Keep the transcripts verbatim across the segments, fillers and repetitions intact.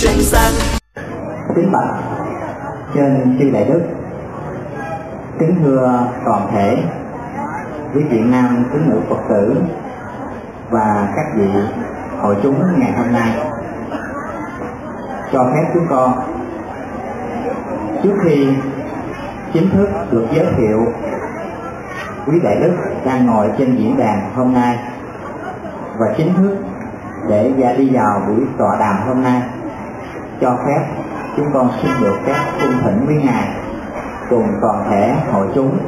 tranh sáng. Kính bạch trên chư đại đức, kính thưa toàn thể quý vị nam quý nữ Phật tử và các vị hội chúng, ngày hôm nay cho phép chúng con, trước khi chính thức được giới thiệu quý đại đức đang ngồi trên diễn đàn hôm nay và chính thức để ra đi vào buổi tọa đàm hôm nay, cho phép chúng con xin được các cung thỉnh quý ngài cùng toàn thể hội chúng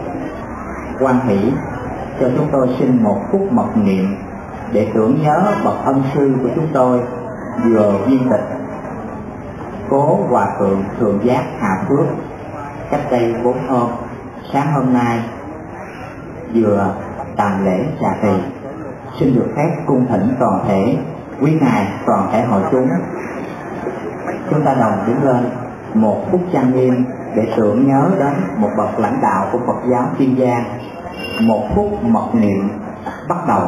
hoan hỷ cho chúng tôi xin một phút mặc niệm để tưởng nhớ bậc ân sư của chúng tôi vừa viên tịch, cố hòa thượng Thượng Giác Hà Phước, cách đây bốn hôm, sáng hôm nay vừa tàn lễ xà tỳ. Xin được phép cung thỉnh toàn thể quý ngài, toàn thể hội chúng, chúng ta đồng đứng lên một phút trang nghiêm để tưởng nhớ đến một bậc lãnh đạo của Phật giáo Kiên Giang. Một phút mặc niệm bắt đầu.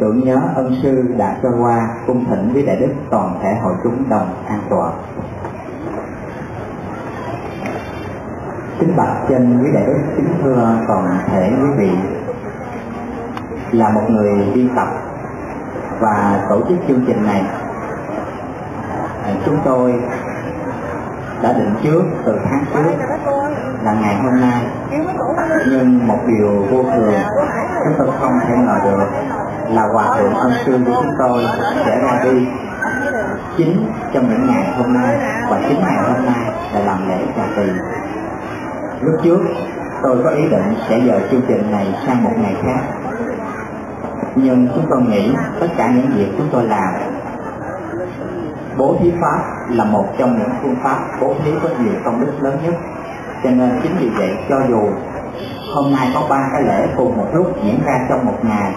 Tưởng nhớ ân sư đã cho qua, cung thỉnh với đại đức toàn thể hội chúng đồng an tọa. Kính bạch trên quý đại đức, kính thưa toàn thể quý vị, là một người biên tập và tổ chức chương trình này, chúng tôi đã định trước từ tháng trước là ngày hôm nay, nhưng một điều vô thường chúng tôi không thể ngờ được là hòa thượng ân sư của chúng tôi sẽ ra đi chính trong những ngày hôm nay, và chính ngày hôm nay là làm lễ trà tỳ. Lúc trước tôi có ý định sẽ dời chương trình này sang một ngày khác, nhưng chúng tôi nghĩ tất cả những việc chúng tôi làm, bố thí pháp là một trong những phương pháp bố thí có nhiều công đức lớn nhất, cho nên chính vì vậy cho dù hôm nay có ba cái lễ cùng một lúc diễn ra trong một ngày,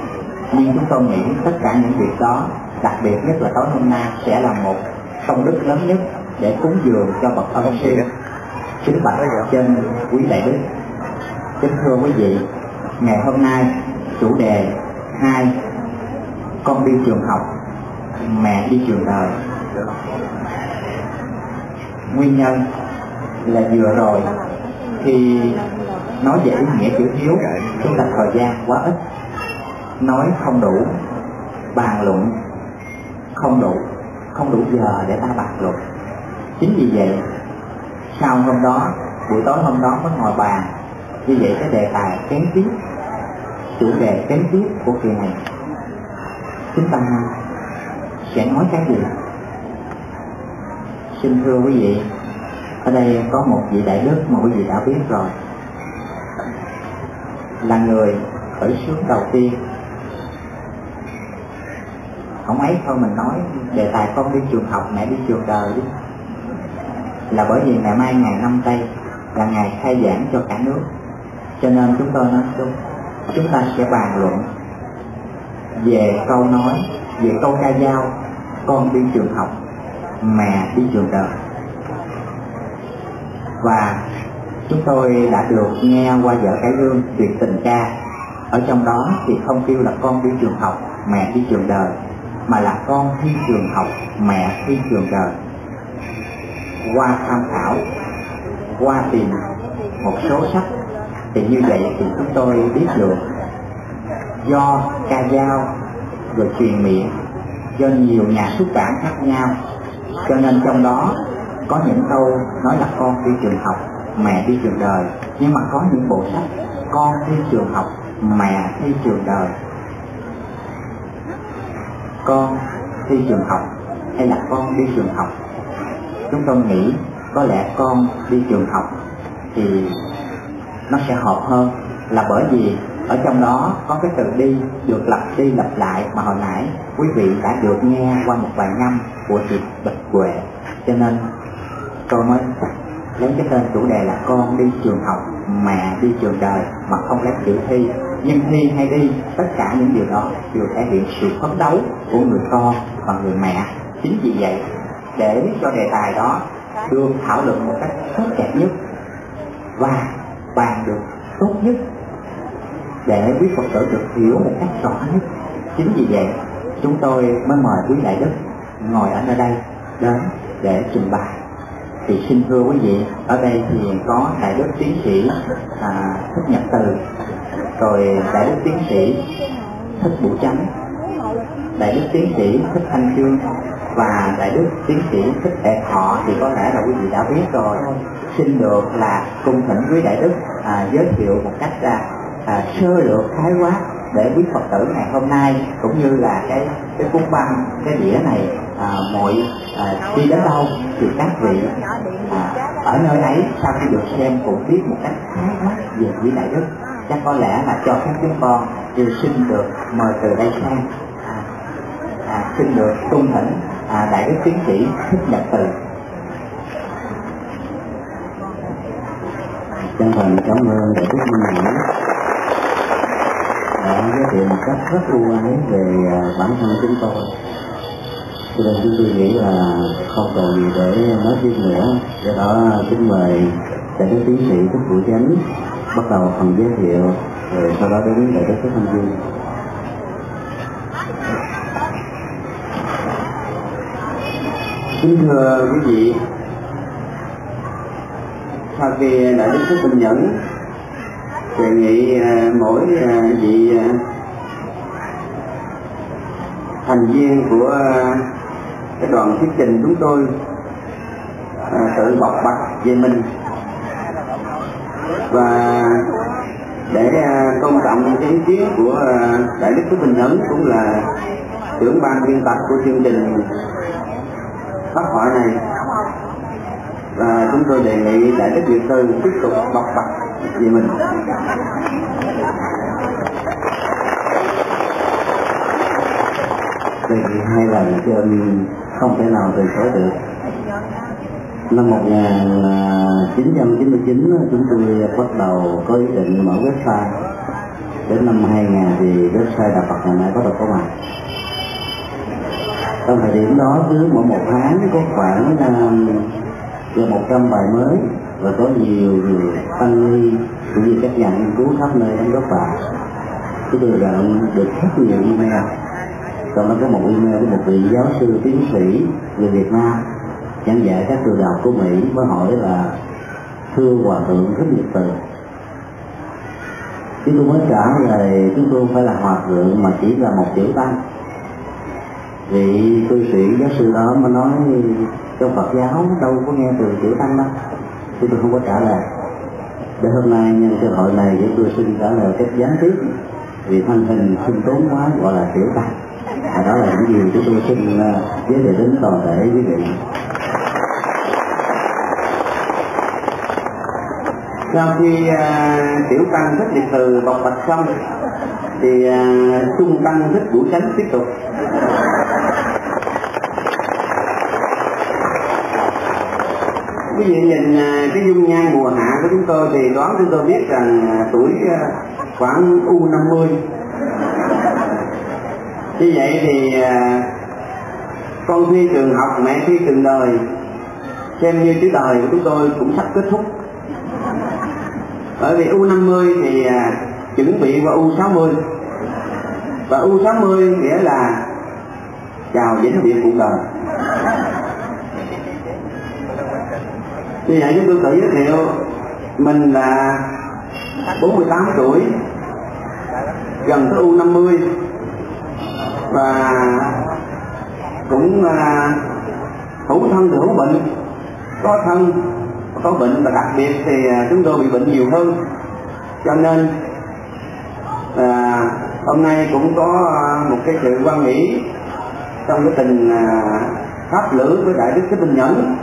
nhưng chúng tôi nghĩ tất cả những việc đó, đặc biệt nhất là tối hôm nay, sẽ là một công đức lớn nhất để cúng dường cho bậc ân sư. Chính bạch trên quý đại đức, kính thưa quý vị, ngày hôm nay chủ đề hai con đi trường học, mẹ đi trường đời. Nguyên nhân là vừa rồi khi nói về ý nghĩa chữ hiếu, chúng ta thời gian quá ít, nói không đủ, bàn luận không đủ, không đủ giờ để ta bàn luận. Chính vì vậy sau hôm đó, buổi tối hôm đó mới ngồi bàn. Vì vậy cái đề tài kén tiếp, chủ đề kén tiếp của kỳ này, chúng ta sẽ nói cái gì? Xin thưa quý vị, ở đây có một vị đại đức mà quý vị đã biết rồi, là người khởi xướng đầu tiên. Không ấy thôi mình nói đề tài con đi trường học, mẹ đi trường đời đi, là bởi vì ngày mai ngày năm tây là ngày khai giảng cho cả nước, cho nên chúng tôi nói đúng, chúng ta sẽ bàn luận về câu nói, về câu ca dao con đi trường học, mẹ đi trường đời. Và chúng tôi đã được nghe qua vở cải lương Tuyệt Tình Ca, ở trong đó thì không kêu là con đi trường học, mẹ đi trường đời, mà là con thi trường học, mẹ thi trường đời. Qua tham khảo, qua tìm một số sách thì như vậy thì chúng tôi biết được, do ca dao rồi truyền miệng, do nhiều nhà xuất bản khác nhau, cho nên trong đó có những câu nói là con đi trường học, mẹ đi trường đời, Nhưng mà có những bộ sách con thi trường học, mẹ thi trường đời. Con thi trường học hay là con đi trường học? Chúng tôi nghĩ có lẽ con đi trường học thì nó sẽ hợp hơn, là bởi vì ở trong đó có cái từ đi được lặp đi lặp lại mà hồi nãy quý vị đã được nghe qua một vài năm của chị Bạch Huệ, cho nên tôi mới lấy cái tên chủ đề là con đi trường học, mẹ đi trường đời, mà không lấy chữ thi. Nhưng thi hay đi, tất cả những điều đó đều thể hiện sự phấn đấu của người con và người mẹ. Chính vì vậy, để cho đề tài đó được thảo luận một cách tốt đẹp nhất và bàn được tốt nhất, để quý Phật tử được hiểu một cách rõ nhất, chính vì vậy chúng tôi mới mời quý đại đức ngồi ở nơi đây đến để trình bày. Thì xin thưa quý vị, ở đây thì có đại đức tiến sĩ à, Thích Nhật Từ, rồi đại đức tiến sĩ Thích Bửu Chánh, đại đức tiến sĩ Thích Thanh Chương và đại đức tiến sĩ Thích Lệ Thọ, thì có lẽ là quý vị đã biết rồi. Xin được là cung thỉnh quý đại đức à, giới thiệu một cách ra à, sơ lược khái quát để quý Phật tử ngày hôm nay cũng như là cái cái cuốn băng, cái đĩa này à, mọi à, đi đến đâu thì các vị à, ở nơi ấy sau khi được xem cũng biết một cách khái quát về quý đại đức. Chắc có lẽ là cho phép chúng con đều xin được mời từ đây sang à, à, xin được cung thỉnh à, đại đức tiến sĩ Thích Nhật Từ. Chân thành cảm ơn đại đức Minh Nhẫn đã giới thiệu một cách rất ưu ái về bản thân chúng tôi, cho nên chúng tôi nghĩ là không còn gì để nói thêm nữa. Do đó kính mời đại đức tiến sĩ Thích Bửu Chánh bắt đầu phần giới thiệu, rồi sau đó đến đại đức Thích Thanh Chương. Kính thưa quý vị, sau khi đại đức Thích Minh Nhẫn đề nghị mỗi vị thành viên của cái đoàn thuyết trình chúng tôi tự bộc bạch về mình và để tôn trọng ý kiến của đại đức Thích Minh Nhẫn, cũng là trưởng ban biên tập của chương trình pháp thoại này, và chúng tôi đề nghị đại đức Việt Sơn tiếp tục bộc bạch về mình. Đề nghị hai lần cho mình không thể nào từ chối được. Năm một nghìn chín trăm chín mươi chín chúng tôi bắt đầu có ý định mở website. Đến năm hai nghìn thì website Đạo Phật Ngày Nay bắt đầu có mặt. Trong thời điểm đó cứ mỗi một tháng có khoảng gần một trăm bài mới, và có nhiều người tăng ni cũng như các nhà nghiên cứu khắp nơi đóng góp vào. Chúng tôi đã được rất nhiều email, còn nó có một email của một vị giáo sư tiến sĩ người Việt Nam giảng dạy các trường đại học của Mỹ mới hỏi là thưa hòa thượng Thích Nhật Từ. Chúng tôi mới trả lời chúng tôi không phải là hòa thượng mà chỉ là một tiểu tăng. Vị cư sĩ giáo sư đó mới nói trong Phật giáo đâu có nghe từ tiểu tăng đâu. Chúng tôi không có trả lời. Để hôm nay nhân cơ hội này chúng tôi xin trả lời cách gián tiếp, vì thân hình sinh tốn quá gọi là tiểu tăng. À, đó là những gì chúng tôi xin giới thiệu đến toàn thể quý vị. Sau khi uh, tiểu tăng Thích Nhật Từ bộc bạch xong thì uh, trung tăng Thích Bửu Chánh tiếp tục. Quý vị nhìn uh, cái dung nhan mùa hạ của chúng tôi thì đoán chúng tôi biết rằng uh, tuổi uh, khoảng u năm mươi. Như vậy thì uh, con thi trường học, mẹ thi trường đời, xem như cái đời của chúng tôi cũng sắp kết thúc. Bởi vì u năm mươi thì chuẩn bị qua u sáu mươi, và u sáu mươi nghĩa là chào vĩnh biệt cuộc đời. Như vậy chúng tôi tự giới thiệu mình là bốn mươi tám tuổi, gần tới u năm mươi, và cũng hữu thân hữu bệnh, có thân có bệnh, và đặc biệt thì chúng tôi bị bệnh nhiều hơn. Cho nên à, hôm nay cũng có một cái sự quan nghĩ trong cái tình à, pháp lữ với Đại Đức Thích Minh Nhẫn.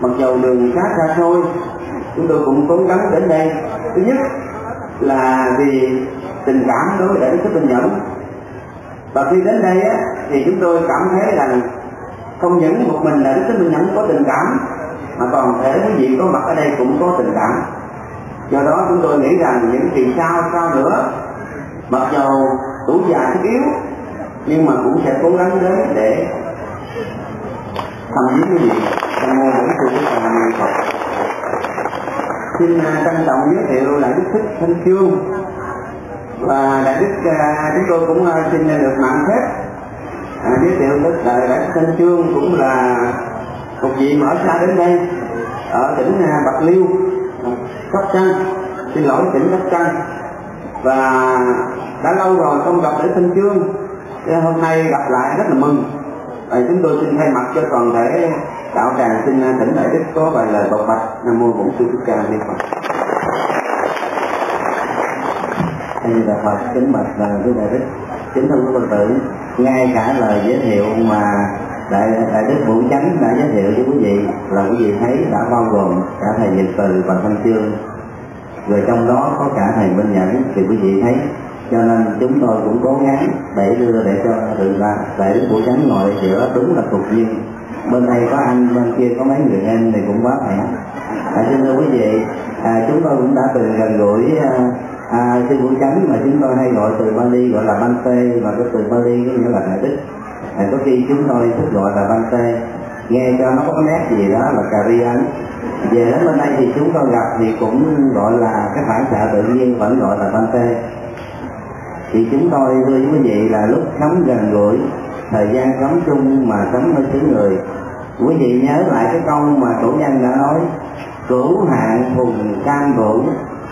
Mặc dù đường khác ra thôi, chúng tôi cũng cố gắng đến đây. Thứ nhất là vì tình cảm đối với Đại Đức Thích Minh Nhẫn, và khi đến đây á, thì chúng tôi cảm thấy là không những một mình Đại Đức Thích Minh Nhẫn có tình cảm, mà còn thể quý vị có mặt ở đây cũng có tình cảm. Do đó chúng tôi nghĩ rằng những kỳ sau sau nữa, mặc dù tuổi già sức yếu, nhưng mà cũng sẽ cố gắng đến để thầm với quý vị trong ngôi lễ chùa của Thành Nam Phật. Xin trân trọng giới thiệu Đại Đức Thích Thanh Chương, và Đại Đức chúng tôi cũng xin được mạng phép à, giới thiệu Đức Đại Đức Thanh Chương cũng là một vị mở xa đến đây ở tỉnh Bạc Liêu, Sóc Trăng, xin lỗi tỉnh Sóc Trăng, và đã lâu rồi không gặp Đại Thanh Chương, nên hôm nay gặp lại rất là mừng. À, chúng tôi xin thay mặt cho toàn thể đạo tràng xin thỉnh Đại Đức có vài lời bộc bạch. Nam mô Bổn Sư Thích Ca Mâu Ni Phật. Thầy Đạo Phật kính bạch là quý Đại Đức, kính thưa quý Phật tử, ngay cả lời giới thiệu mà Đại, Đại Đức Bửu Chánh đã giới thiệu cho quý vị là quý vị thấy đã bao gồm cả Thầy Nhật Từ và Thanh Chương, rồi trong đó có cả Thầy Minh Nhẫn, thì quý vị thấy. Cho nên chúng tôi cũng cố gắng để đưa để cho Đại Đức Bửu Chánh ngồi giữa, đúng là cục duyên. Bên đây có anh, bên kia có mấy người em thì cũng quá khỏe. À, xin thưa quý vị, à, chúng tôi cũng đã từng gần gũi à, à, Sư Bửu Chánh, mà chúng tôi hay gọi từ Bali gọi là Ban Tê, và cái từ Bali có nghĩa là Đại Đức. À, có khi chúng tôi thích gọi là Ban Tê, nghe cho nó có nét gì đó là cà ri anh. Về đến bên đây thì chúng tôi gặp thì cũng gọi là cái phản xạ tự nhiên vẫn gọi là Ban Tê. Thì chúng tôi thưa quý vị là lúc sống gần gũi, thời gian sống chung mà sống với xứ người, quý vị nhớ lại cái câu mà Tổ Nhân đã nói: cửu hạn thùng cam bửu,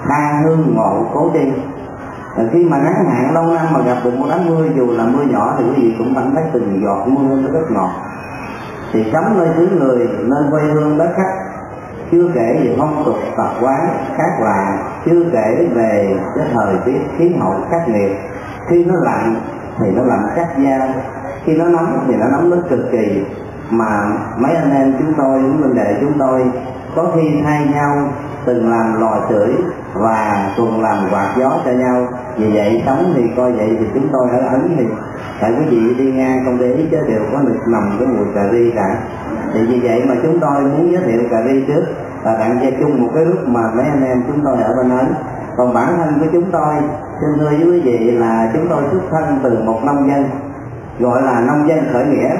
tha hương ngộ cố tri. À, khi mà ngắn hạn lâu năm mà gặp được một đám mưa, dù là mưa nhỏ thì quý vị cũng cảm thấy từng giọt mưa nó rất ngọt. Thì sống nơi xứ người nên quê hương đất khách, chưa kể về phong tục tập quán khác lạ, chưa kể về cái thời tiết khí hậu khắc nghiệt. Khi nó lạnh thì nó lạnh cắt da, khi nó nóng thì nó nóng đến cực kỳ, mà mấy anh em chúng tôi, những huynh đệ chúng tôi có khi thay nhau từng làm lò sưởi và cùng làm quạt gió cho nhau. Vì vậy sống thì coi vậy thì chúng tôi ở Ấn thì tại quý vị đi ngang không để ý chứ đều có được nồng cái mùi cà ri cả. Thì vì vậy mà chúng tôi muốn giới thiệu cà ri trước và tặng cho chung một cái lúc mà mấy anh em chúng tôi ở bên Ấn. Còn bản thân của chúng tôi, xin thưa với quý vị là chúng tôi xuất thân từ một nông dân, gọi là nông dân khởi nghĩa.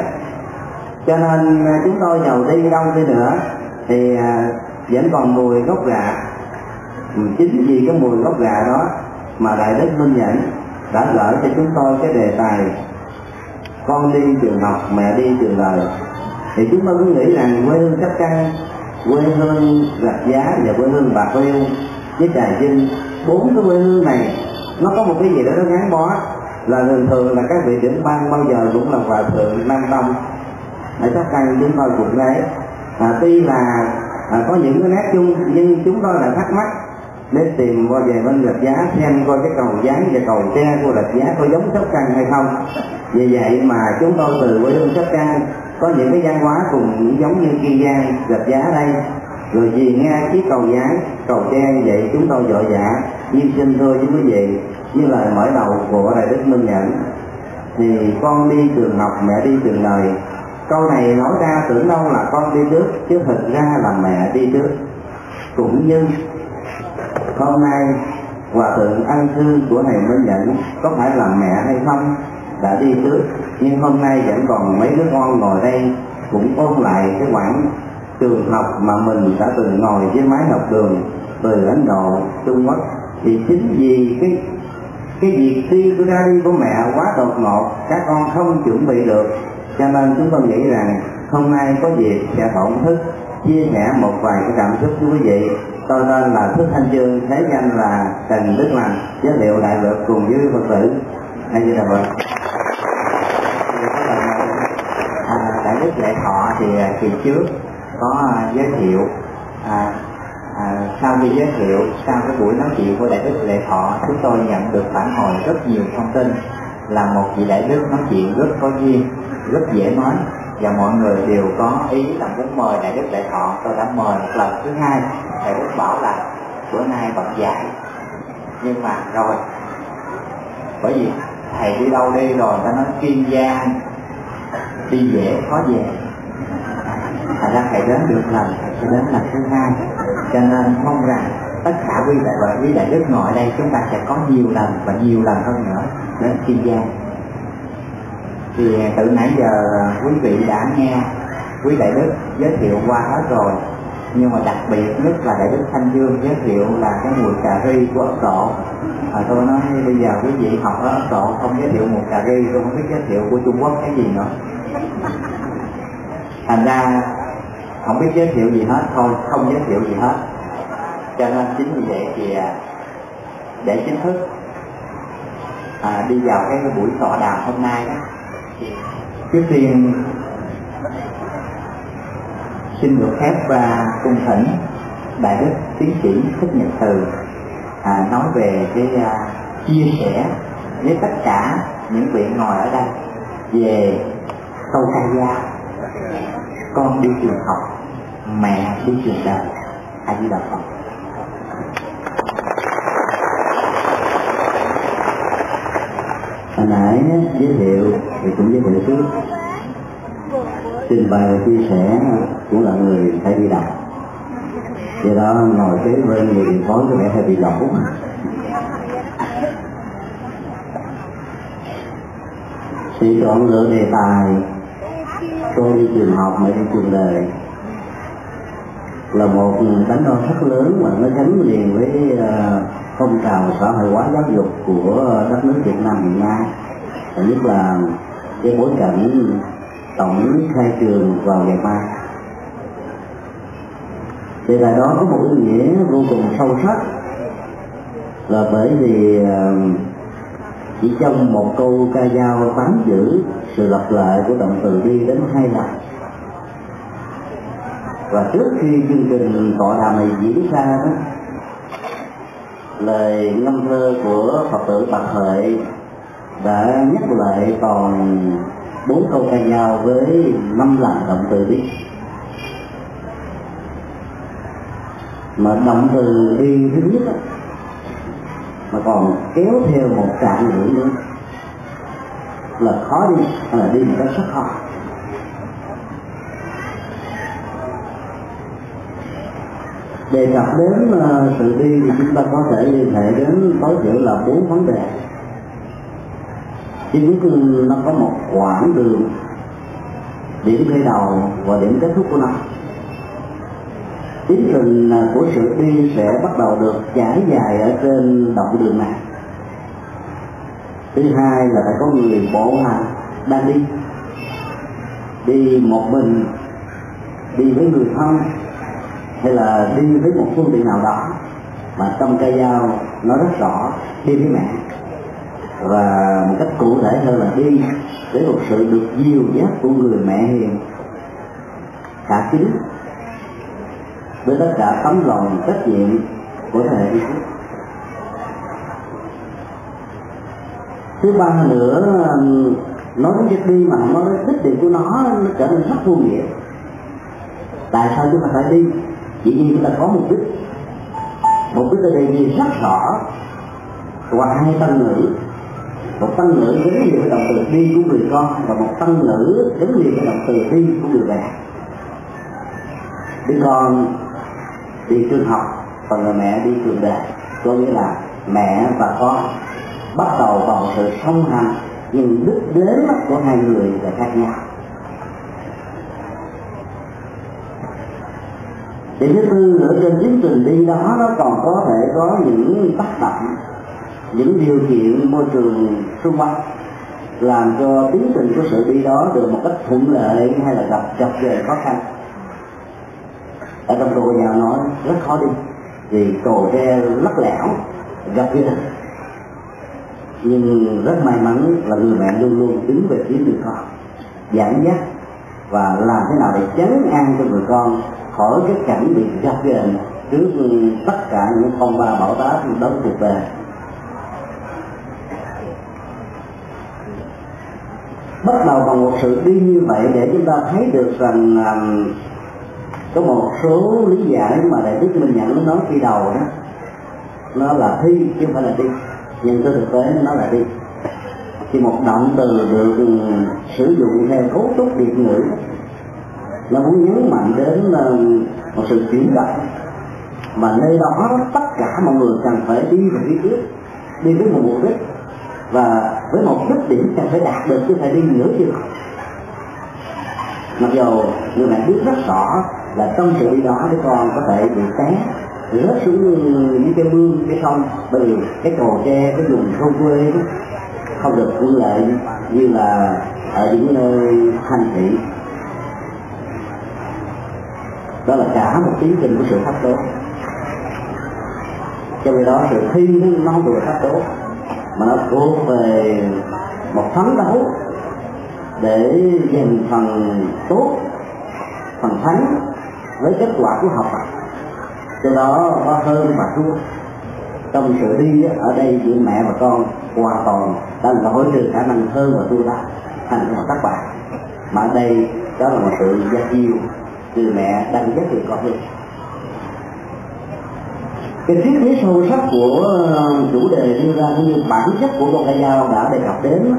Cho nên chúng tôi giàu đi đâu đi nữa thì vẫn còn mùi gốc rạ. Chính vì cái mùi gốc rạ đó mà Đại Đức Minh Nhẫn đã gửi cho chúng tôi cái đề tài con đi trường học, mẹ đi trường đời. Thì chúng tôi cứ nghĩ rằng quê hương Sóc Trăng, quê hương Rạch Giá và quê hương Bạc Liêu với Trà Vinh, bốn cái quê hương này nó có một cái gì đó nó gắn bó. Là thường thường là các vị trưởng ban bao giờ cũng là hòa thượng Nam Tông ở Sóc Trăng, chúng tôi cũng đấy. À, tuy là à, có những cái nét chung, nhưng chúng tôi lại thắc mắc để tìm qua về bên Rạch Giá xem coi cái cầu Gián và cầu Tre của Rạch Giá có giống Sóc Trăng hay không. Vì vậy mà chúng tôi từ quê hương Sóc Trăng có những cái văn hóa cùng giống như Kiên Giang, Rạch Giá đây. Rồi vì nghe chiếc cầu Gián, cầu Tre như vậy chúng tôi vội vã nhưng xin thưa với quý vị như lời mở đầu của Đại Đức Minh Nhẫn thì con đi trường học, mẹ đi trường đời. Câu này nói ra tưởng đâu là con đi trước, chứ thực ra là mẹ đi trước. Cũng như hôm nay hòa thượng An Sư của Thầy Minh Nhẫn có phải là mẹ hay không, đã đi trước, nhưng hôm nay vẫn còn mấy đứa con ngồi đây cũng ôn lại cái quãng trường học mà mình đã từng ngồi với máy học đường từ Ấn Độ, Trung Quốc. Thì chính vì cái cái việc đi của ra đi của mẹ quá đột ngột, các con không chuẩn bị được, cho nên chúng tôi nghĩ rằng hôm nay có dịp sẽ thổn thức chia sẻ một vài cái cảm xúc với quý vị. Tôi nên là Thích Thanh Chương, thế danh là Trần Đức Lành, giới thiệu đại lược cùng với Phật tử. Hay như là vậy. Đại Đức Lệ Thọ thì kỳ trước có giới thiệu à, à, sau khi giới thiệu, sau cái buổi nói chuyện của Đại đức Lệ Thọ, chúng tôi nhận được phản hồi rất nhiều thông tin, là một vị đại đức nói chuyện rất có duyên, rất dễ nói, và mọi người đều có ý là muốn mời Đại đức Lệ Thọ. Tôi đã mời một lần thứ hai, Đại đức bảo là bữa nay bận dạy, nhưng mà rồi, bởi vì thầy đi đâu đi rồi, ta nói Kiên Giang đi dễ khó về, thành ra thầy đến được lần, thầy sẽ đến lần thứ hai. Cho nên mong rằng tất cả quý đại và quý đại đức ngồi đây, chúng ta sẽ có nhiều lần và nhiều lần hơn nữa đến Kiên Giang. Thì từ nãy giờ quý vị đã nghe quý đại đức giới thiệu qua hết rồi, nhưng mà đặc biệt nhất là Đại đức Thanh Chương giới thiệu là cái mùi cà ri của Ấn Độ. À, tôi nói bây giờ quý vị học ở Ấn Độ không giới thiệu mùi cà ri, tôi không biết giới thiệu của Trung Quốc cái gì nữa, thành ra không biết giới thiệu gì hết, thôi không giới thiệu gì hết. Cho nên chính vì vậy thì để chính thức à, đi vào cái buổi tọa đàm hôm nay, trước tiên xin được phép và cung thỉnh Đại đức tiến sĩ Thích Nhật Từ à, nói về cái à, chia sẻ với tất cả những vị ngồi ở đây về câu ca dao: con đi trường học, mẹ đi trường đời. A Di Đà Phật. Hồi nãy giới thiệu thì cũng giới thiệu trước, trình bày chia sẻ cũng là người hay đi đạo, do đó ngồi kế bên người điều phối có vẻ hơi bị lỗ. Thì chọn lựa đề tài tôi đi trường học mà đi trường đời là một đánh đo rất lớn mà nó gắn liền với phong trào xã hội hóa giáo dục của đất nước Việt Nam hiện nay, nhất là cái bối cảnh tổng khai trường vào ngày mai. Thì tại đó có một ý nghĩa vô cùng sâu sắc, là bởi vì chỉ trong một câu ca dao tám chữ, sự lặp lại của động từ đi đến hai lần. Và trước khi chương trình tọa đàm này diễn ra đó, lời ngâm thơ của Phật tử Bạch Huệ đã nhắc lại còn bốn câu ca dao với năm lần động từ đi, mà động từ đi thứ nhất đó, mà còn kéo theo một trạng ngữ nữa là khó đi, là đi một cách rất khó. Đề cập đến uh, sự đi thì chúng ta có thể liên hệ đến tối thiểu là bốn vấn đề. Chứ nó có một quãng đường, điểm khởi đầu và điểm kết thúc của nó. Tiến trình của sự đi sẽ bắt đầu được trải dài ở trên đoạn đường này. Thứ hai là phải có người bộ hành đang đi, đi một mình, đi với người thân, hay là đi với một phương tiện nào đó. Mà trong ca dao nó rất rõ đi với mẹ, và một cách cụ thể hơn là đi để thực sự được dìu dắt của người mẹ hiền, cả chính với tất cả tấm lòng trách nhiệm của thầy đi. Thứ ba nữa, nói đến việc đi mà không nói đến đích điểm của nó, nó trở nên rất vô nghĩa. Tại sao chúng ta phải đi? Chỉ vì chúng ta có mục đích. Mục đích ở đây gì rất rõ, qua hai tăng ngữ, một tăng ngữ gắn liền với động từ đi của người con, và một tăng ngữ gắn liền với động từ đi của người mẹ. Đứa con đi trường học, còn người mẹ đi trường đời. Có nghĩa là mẹ và con bắt đầu vào sự song hành, nhưng đích đến của hai người là khác nhau. Điểm thứ tư nữa, trên tiến trình đi đó nó còn có thể có những tác động, những điều kiện môi trường xung quanh làm cho tiến trình của sự đi đó được một cách thuận lợi hay là gặp gặp về khó khăn. Ở trong câu nhà nói rất khó đi, vì cầu tre lắc lẻo, gặp như thế. Nhưng rất may mắn là người mẹ luôn luôn đứng về phía người con, dẫn dắt và làm thế nào để trấn an cho người con khỏi cái cảnh bị gặp ghềnh trước tất cả những phong ba bão táp đón cuộc đời. Bắt đầu bằng một sự đi như vậy để chúng ta thấy được rằng um, có một số lý giải mà Đại Đức Minh Nhẫn nói khi đầu đó, nó là thi chứ không phải là đi, nhưng tôi thực tế nó là đi. Khi một động từ được sử dụng theo cấu trúc điệp ngữ, nó muốn nhấn mạnh đến một sự chuyển động, mà nơi đó tất cả mọi người cần phải đi về phía trước, đi với một mục đích và với một đích điểm cần phải đạt được, chứ phải đi nữa chứ. Mặc dù người này biết rất rõ là trong sự đi đó đứa con có thể bị té rớt xuống những cái mương cái sông, bởi vì cái cầu tre cái vùng thôn quê đó không được thuận lợi như là ở những nơi thành thị. Đó là cả một tiến trình của sự thách đố. Cho nên đó sự thi nó không vừa thách đố mà nó thuộc về một phấn đấu để giành phần tốt, phần thắng với kết quả của học tập. Cho đó có hơn và thua. Trong sự đi ở đây giữa mẹ và con hoàn toàn đã lỗi trừ khả năng hơn và thua ra thành của các bạn. Mà ở đây đó là một sự gia chiêu, từ mẹ đang dắt người con hơn. Cái triết lý sâu sắc của chủ đề đưa ra cũng như bản chất của con ca dao đã đề cập đến,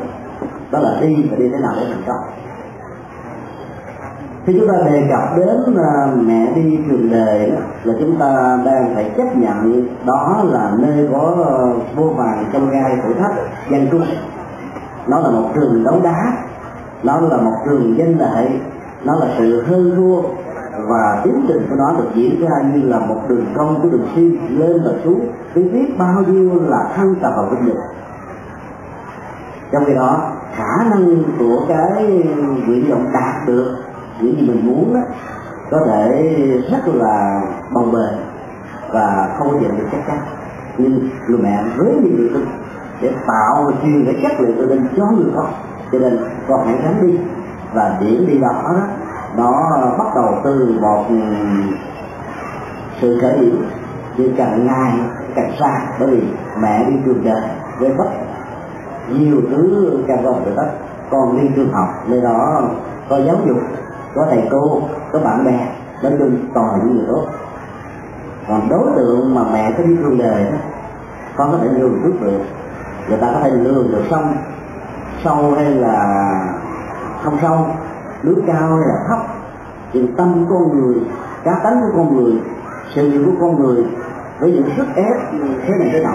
đó là đi và đi thế nào để thành công. Khi chúng ta đề cập đến mẹ đi trường đời là chúng ta đang phải chấp nhận đó là nơi có vô vàn trong gai thử thách gian truân. Nó là một trường đấu đá, nó là một trường danh lợi, nó là sự hơn thua, và tiến trình của nó được diễn ra như là một đường cong của đường xi lên và xuống, cứ biết bao nhiêu là thăng trầm và vinh dự. Trong khi đó khả năng của cái nguyện vọng đạt được những gì mình muốn đó có thể rất là bồng bềnh và không có gì được chắc chắn, nhưng người mẹ với nhiều điều tin để tạo và truyền cái chất liệu tự tin cho người con, cho nên con hãy ráng đi. Và điểm đi đó đó nó bắt đầu từ một sự khởi điểm như càng ngày càng xa, bởi vì mẹ đi trường đời với bất nhiều thứ càng gồm được tất. Con đi trường học, nơi đó có giáo dục, có thầy cô, có bạn bè, đến trường toàn những người tốt. Còn đối tượng mà mẹ có đi trường đời đó, con có thể lường trước được, người ta có thể lường được sông sâu hay là không sâu, núi cao hay là thấp, tình tâm của con người, cá tánh của con người, sự nghiệp của con người với những sức ép thế này thế nọ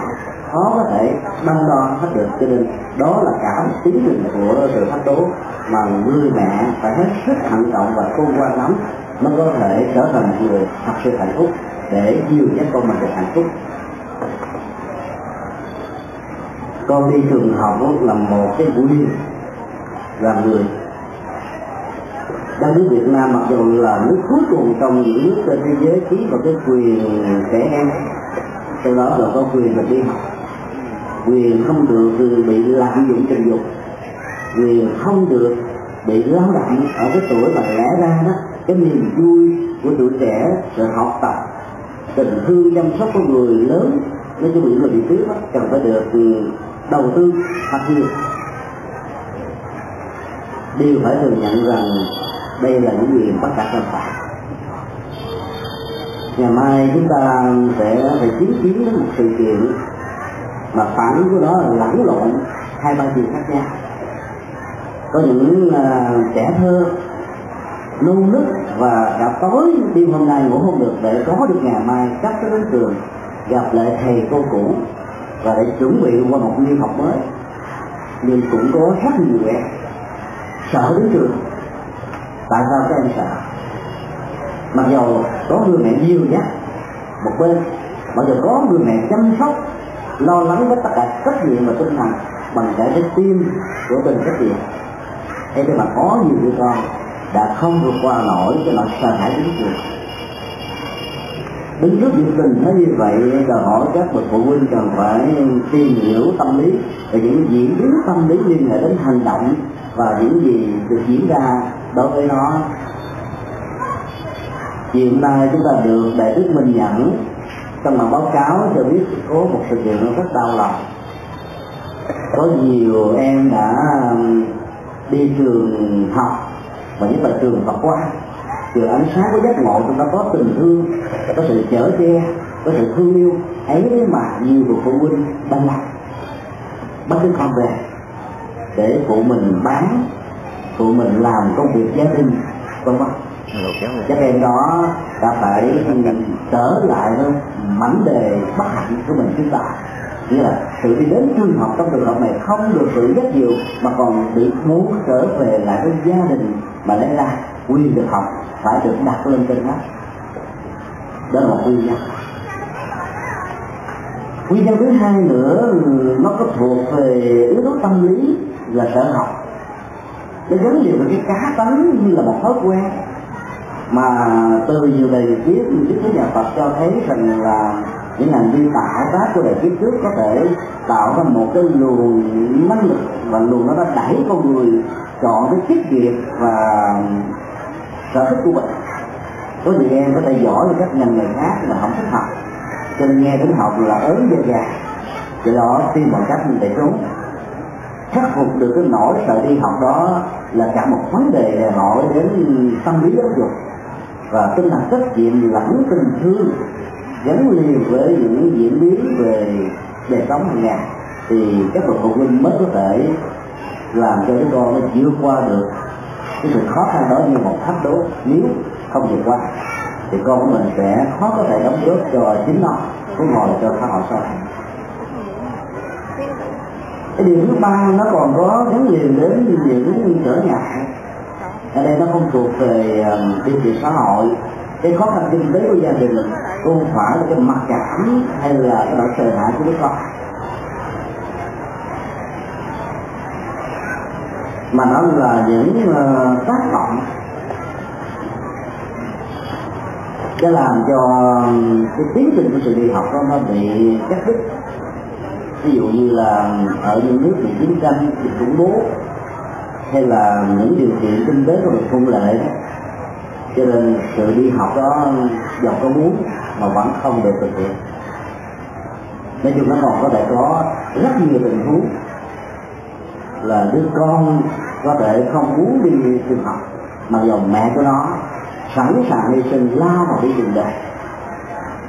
khó có thể đo đo hết được. Cho nên đó là cả một tiến trình của sự thách đố mà người mẹ phải hết sức thận trọng và khôn ngoan lắm mới có thể trở thành một người thật sự hạnh phúc, để dìu dắt con mình được hạnh phúc. Con đi trường học là một cái buổi là người đất nước Việt Nam, mặc dù là nước cuối cùng trong những nước trên thế giới ký vào cái quyền trẻ em, sau đó là có quyền được đi học, quyền không được bị lạm dụng tình dục, quyền không được bị lao động ở cái tuổi mà lẽ ra đó cái niềm vui của tuổi trẻ, sự học tập, tình thương chăm sóc của người lớn, nói chung những người bị thiếu đó cần phải được đầu tư thật nhiều. Điều phải thừa nhận rằng đây là những quyền bất khả xâm phạm. Ngày mai chúng ta sẽ phải chứng kiến đến một sự kiện mà phản ứng của nó là lẫn lộn hai ba chiều khác nhau. Có những uh, trẻ thơ nôn nức và cả tối đêm hôm nay ngủ không được để có được ngày mai các cái đến trường gặp lại thầy cô cũ và để chuẩn bị qua một niên học mới, nhưng cũng có rất nhiều em sợ đến trường. Tại sao các em sợ? Mặc dù có người mẹ nhiều nhé một bên, mặc dù có người mẹ chăm sóc lo lắng với tất cả trách nhiệm và tinh thần bằng cả cái tim của mình trách nhiệm, thế nhưng mà có nhiều đứa con đã không vượt qua nổi cái nỗi sợ hãi đến trường. Đứng trước nhiệt tình nói như vậy, đòi hỏi các bậc phụ huynh cần phải tìm hiểu tâm lý và những diễn biến tâm lý liên hệ đến hành động và những gì được diễn ra đối với nó. chiều nay chúng ta được đại đức Minh Nhẫn trong bản báo cáo cho biết có một sự kiện rất đau lòng. Có nhiều em đã đi trường học và nhất là trường Phật Quang, trường ánh sáng của giác ngộ, chúng ta có tình thương, có sự chở che, có sự thương yêu ấy, mà nhiều phụ huynh ban lạc bắt đứa con về để phụ mình bán, phụ mình làm công việc gia đình, vân vân. Các em đó đã phải trở lại với mảnh đề bất hạnh của mình chúng ta, nghĩa là tự đi đến trường học, trong trường học này không được sự rất nhiều mà còn bị muốn trở về lại với gia đình, mà lẽ ra quyền được học phải được đặt lên trên mắt. Đó là nguyên nhân. Nguyên nhân thứ hai nữa, nó có thuộc về yếu tố tâm lý là sở học, nó gắn liền với cái cá tính như là một thói quen, mà từ nhiều đời kiếp những cái nhà Phật cho thấy rằng là những hành vi tạo tác của đời kiếp trước có thể tạo ra một cái luồng năng lực, và luồng nó đã đẩy con người chọn cái tiết kiệm và sở thích của mình. Có nhiều em có thể giỏi về các ngành nghề khác mà không thích học, cho nên nghe cũng học là ớn dần dà, vậy đó tìm mọi cách mình để trốn. Khắc phục được cái nỗi sợ đi học đó là cả một vấn đề nổi đến tâm lý giáo dục và tinh thần trách nhiệm lẫn tình thương, gắn liền với những diễn biến về đời sống hàng ngày, thì các bậc phụ huynh mới có thể làm cho đứa con nó vượt qua được cái sự khó khăn đó như một thách đố. Nếu không vượt qua thì con của mình sẽ khó có thể đóng góp cho chính nó, cũng ngồi cho xã hội sau này. Cái điều thứ ba nó còn có gắn liền đến những trở ngại. Ở đây nó không thuộc về điều kiện xã hội, cái khó khăn kinh tế của gia đình không phải là cái mặc cảm hay là cái nỗi sợ hãi của đứa con, mà nó là những uh, tác động để làm cho cái tiến trình của sự đi học đó nó bị cắt đứt. Ví dụ như là ở những nước bị chiến tranh, bị khủng bố, hay là những điều kiện kinh tế của mình không lệ, cho nên sự đi học đó dọc có muốn mà vẫn không được thực hiện. Nói chung nó còn có thể có rất nhiều tình huống là đứa con có thể không muốn đi trường học, mà dòng mẹ của nó sẵn sàng hy sinh lao vào đi trường đời,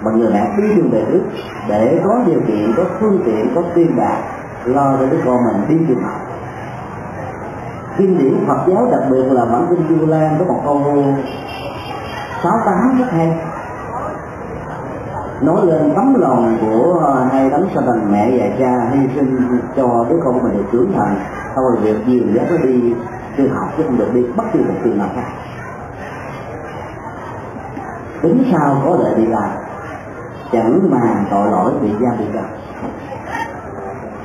mà người mẹ đi trường đời trước để có điều kiện, có phương tiện, có tiền bạc lo cho đứa con mình đi trường học. Kinh điển Phật giáo, đặc biệt là bản kinh Kiên Giang, có một câu sáu tám rất hay nói lên tấm lòng của hai tấm sa thành mẹ và cha hy sinh cho đứa con của mình được trưởng thành, sau rồi việc gì đó nó đi trường học chứ không được đi bất kỳ một trường nào khác. Tính sao có lợi đi làm, chẳng mà tội lỗi bị gia bị cầm.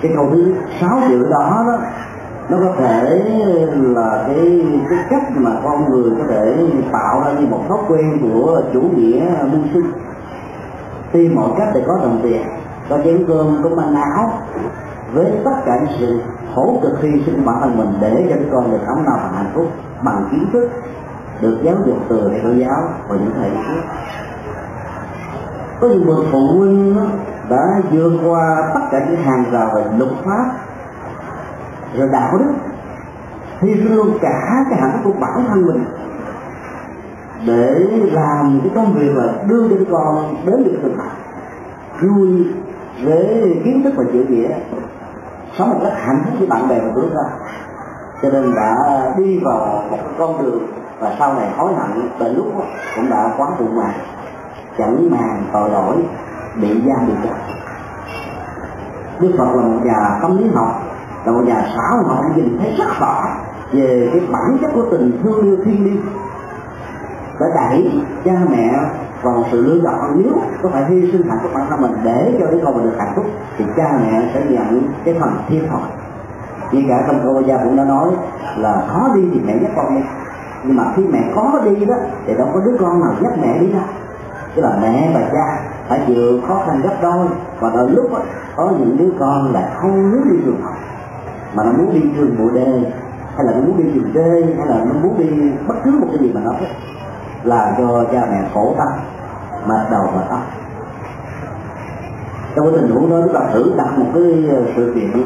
Cái câu thứ sáu chữ đó đó, nó có thể là cái, cái cách mà con người có thể tạo ra như một thói quen của chủ nghĩa mưu sinh, tìm mọi cách để có đồng tiền, có chén cơm, có manh áo, với tất cả những sự khổ cực hy sinh bản thân mình để cho đứa con được ấm no và hạnh phúc bằng kiến thức được giáo dục từ thầy cô giáo và những thầy trước. Có những bậc phụ huynh đã vượt qua tất cả những hàng rào về luật pháp rồi đạo đức, hy sinh luôn cả cái hạnh phúc của bản thân mình để làm cái công việc là đưa đứa con đến được thực hành, vui với kiến thức và chữ nghĩa, sống một cách hạnh phúc với bạn bè và đối tác, cho nên đã đi vào một con đường và sau này hối hận đến lúc cũng đã quá muộn màng, chẳng màng tội lỗi bị giam bị chặt. Đức Phật là một nhà tâm lý học, là một nhà xã hội học, nhìn thấy rất rõ về cái bản chất của tình thương yêu thiên liêng để đẩy cha mẹ vào sự lựa chọn. Nếu có phải hy sinh hạnh phúc bản thân mình để cho đứa con mình được hạnh phúc thì cha mẹ sẽ nhận cái phần thiệt thòi. Vì cả trong câu gia cũng đã nói là khó đi thì mẹ dắt con đi, nhưng mà khi mẹ có đi đó thì đâu có đứa con nào dắt mẹ đi đâu, tức là mẹ và cha phải chịu khó khăn gấp đôi. Và đôi lúc đó, có những đứa con là không muốn đi trường học mà nó muốn đi trường bộ đề, hay là nó muốn đi trường đê, hay là nó muốn đi bất cứ một cái gì mà nó thích. làm cho cha mẹ khổ tâm, mệt đầu mệt óc. Trong cái tình huống đó, chúng ta thử đặt một cái sự kiện đi,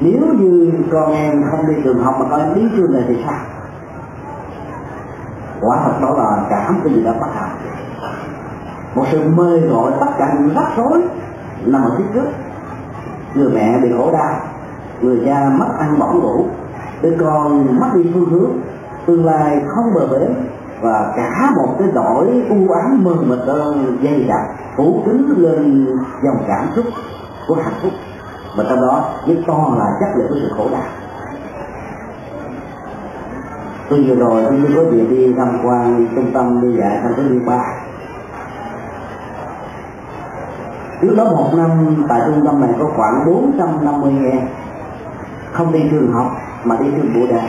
nếu như con em không đi trường học mà con em lý trường này thì sao? Quả thật đó là cảm cái gì đã bắt đầu, một sự mê gọi tất cả những rắc rối nằm ở phía trước. Người mẹ bị khổ đau, người cha mất ăn bỏ ngủ, đứa con mất đi phương hướng, tương lai không bờ bến, và cả một cái nỗi u ám mờ mịt dày đặc phủ kín lên dòng cảm xúc của hạnh phúc, và trong đó với con là chất liệu của sự khổ đau. Tôi vừa rồi tôi có việc đi tham quan trung tâm đi dạy thanh thiếu niên ba. Trước đó một năm tại trung tâm này có khoảng bốn trăm năm mươi em không đi trường học mà đi trường bộ đà.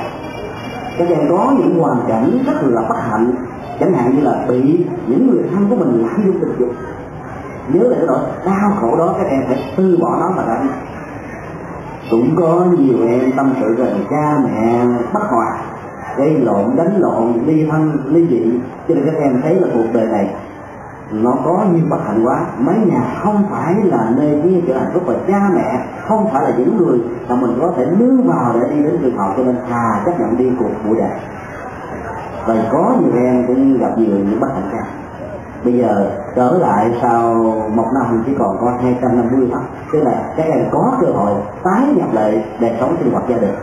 Các em có những hoàn cảnh rất là bất hạnh, chẳng hạn như là bị những người thân của mình lạm dụng tình dục. Nhớ lại cái nỗi đau khổ đó, các em phải từ bỏ nó mà đánh. Cũng có nhiều em tâm sự về cha mẹ bất hòa, gây lộn, đánh lộn, ly thân, ly dị, cho nên các em thấy là cuộc đời này nó có nhiều bất hạnh quá. Mái nhà không phải là nơi đi trở hạnh phúc, và cha mẹ không phải là những người mà mình có thể nương vào để đi đến trường học, cho nên thà chấp nhận đi cuộc buổi đời. Và có nhiều em cũng gặp nhiều những bất hạnh khác. Bây giờ trở lại sau một năm chỉ còn có hai trăm năm mươi thôi, tức là các em có cơ hội tái nhập lại đời sống sinh hoạt gia đình.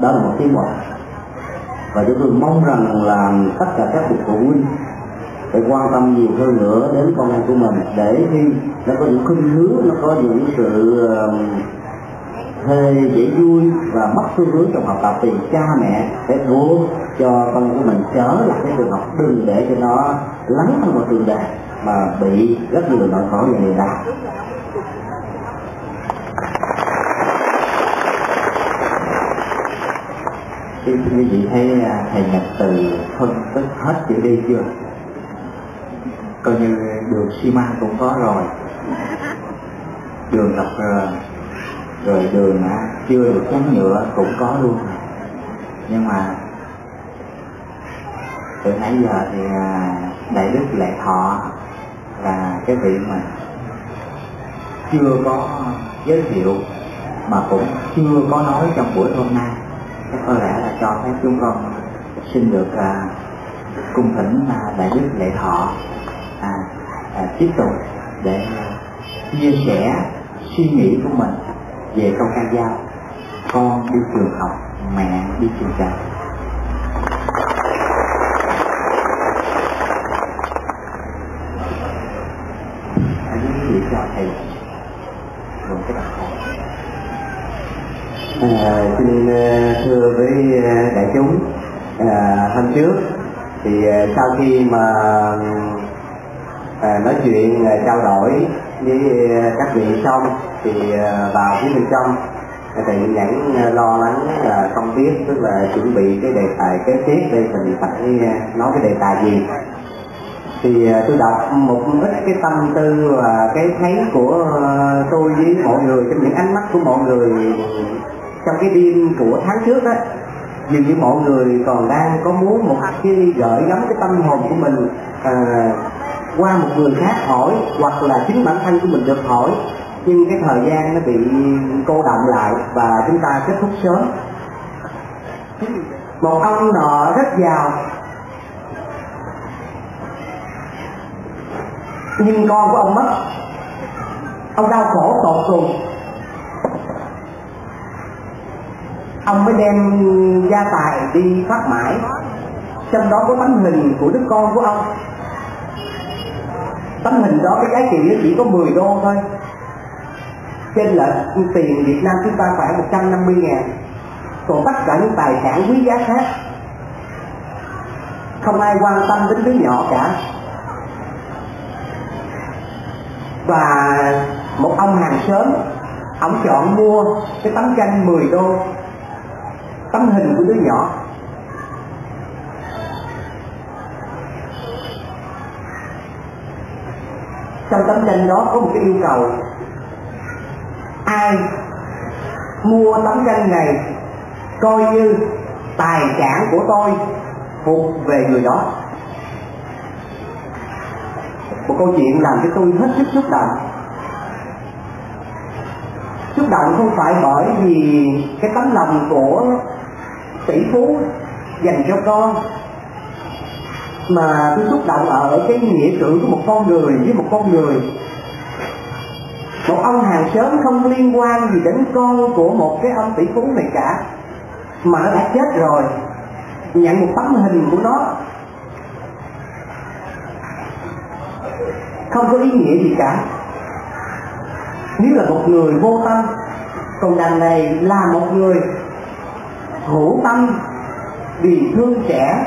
Đó là một tiến bộ, và chúng tôi mong rằng là tất cả các bậc phụ huynh phải quan tâm nhiều hơn nữa đến con em của mình, để khi nó có những khuynh hướng, nó có những sự hơi dễ vui và mất phương hướng trong học tập, thì cha mẹ phải buộc cho con của mình trở lại cái trường học, đừng để cho nó lắng thân vào trường đời mà bị rất nhiều nỗi khổ và niềm đau. Xin quý vị thấy thầy Nhật Từ phân tích hết chữ đi chưa? Coi như đường xi măng cũng có rồi, đường đập rờ, rồi đường chưa được trắng nhựa cũng có luôn. Nhưng mà từ nãy giờ thì Đại Đức Lệ Thọ là cái vị mà chưa có giới thiệu mà cũng chưa có nói trong buổi hôm nay. Chắc có lẽ là cho phép chúng con xin được cung thỉnh Đại Đức Lệ Thọ À, à, tiếp tục để chia sẻ suy nghĩ của mình về câu ca dao con đi trường học, mẹ đi trường trại. Hãy giới thiệu thầy một cái đặc thầy. Xin thưa với đại chúng, à, hôm trước thì sau khi mà À, nói chuyện à, trao đổi với à, các vị xong thì à, vào phía bên trong thầy Nhẫn à, lo lắng là không biết, tức là chuẩn bị cái đề tài kế tiếp đây mình phải à, nói cái đề tài gì. Thì à, tôi đọc một ít cái tâm tư và cái thấy của à, tôi với mọi người, trong những ánh mắt của mọi người trong cái đêm của tháng trước á, dường như mọi người còn đang có muốn một cái gửi gắm cái tâm hồn của mình à, qua một người khác hỏi, hoặc là chính bản thân của mình được hỏi, nhưng cái thời gian nó bị cô đọng lại và chúng ta kết thúc sớm. Một ông nọ rất giàu, nhưng con của ông mất, ông đau khổ tột cùng. Ông mới đem gia tài đi phát mãi, trong đó có tấm hình của đứa con của ông. Tấm hình đó cái giá trị nó chỉ có mười đô thôi, trên lệch tiền Việt Nam chúng ta khoảng một trăm năm mươi ngàn. Còn tất cả những tài sản quý giá khác không ai quan tâm đến đứa nhỏ cả. Và một ông hàng xóm, ông chọn mua cái tấm tranh mười đô, tấm hình của đứa nhỏ. Trong tấm tranh đó có một cái yêu cầu: ai mua tấm tranh này coi như tài sản của tôi, thuộc về người đó. một câu chuyện làm cho tôi hết sức xúc động. Xúc động không phải bởi vì cái tấm lòng của tỷ phú dành cho con, mà tôi xúc động ở cái nghĩa cử của một con người với một con người. Một ông hàng xóm không liên quan gì đến con của một cái ông tỷ phú này cả, mà nó đã chết rồi, nhận một tấm hình của nó không có ý nghĩa gì cả. Nếu là một người vô tâm, còn đàn này là một người hữu tâm, vì thương trẻ,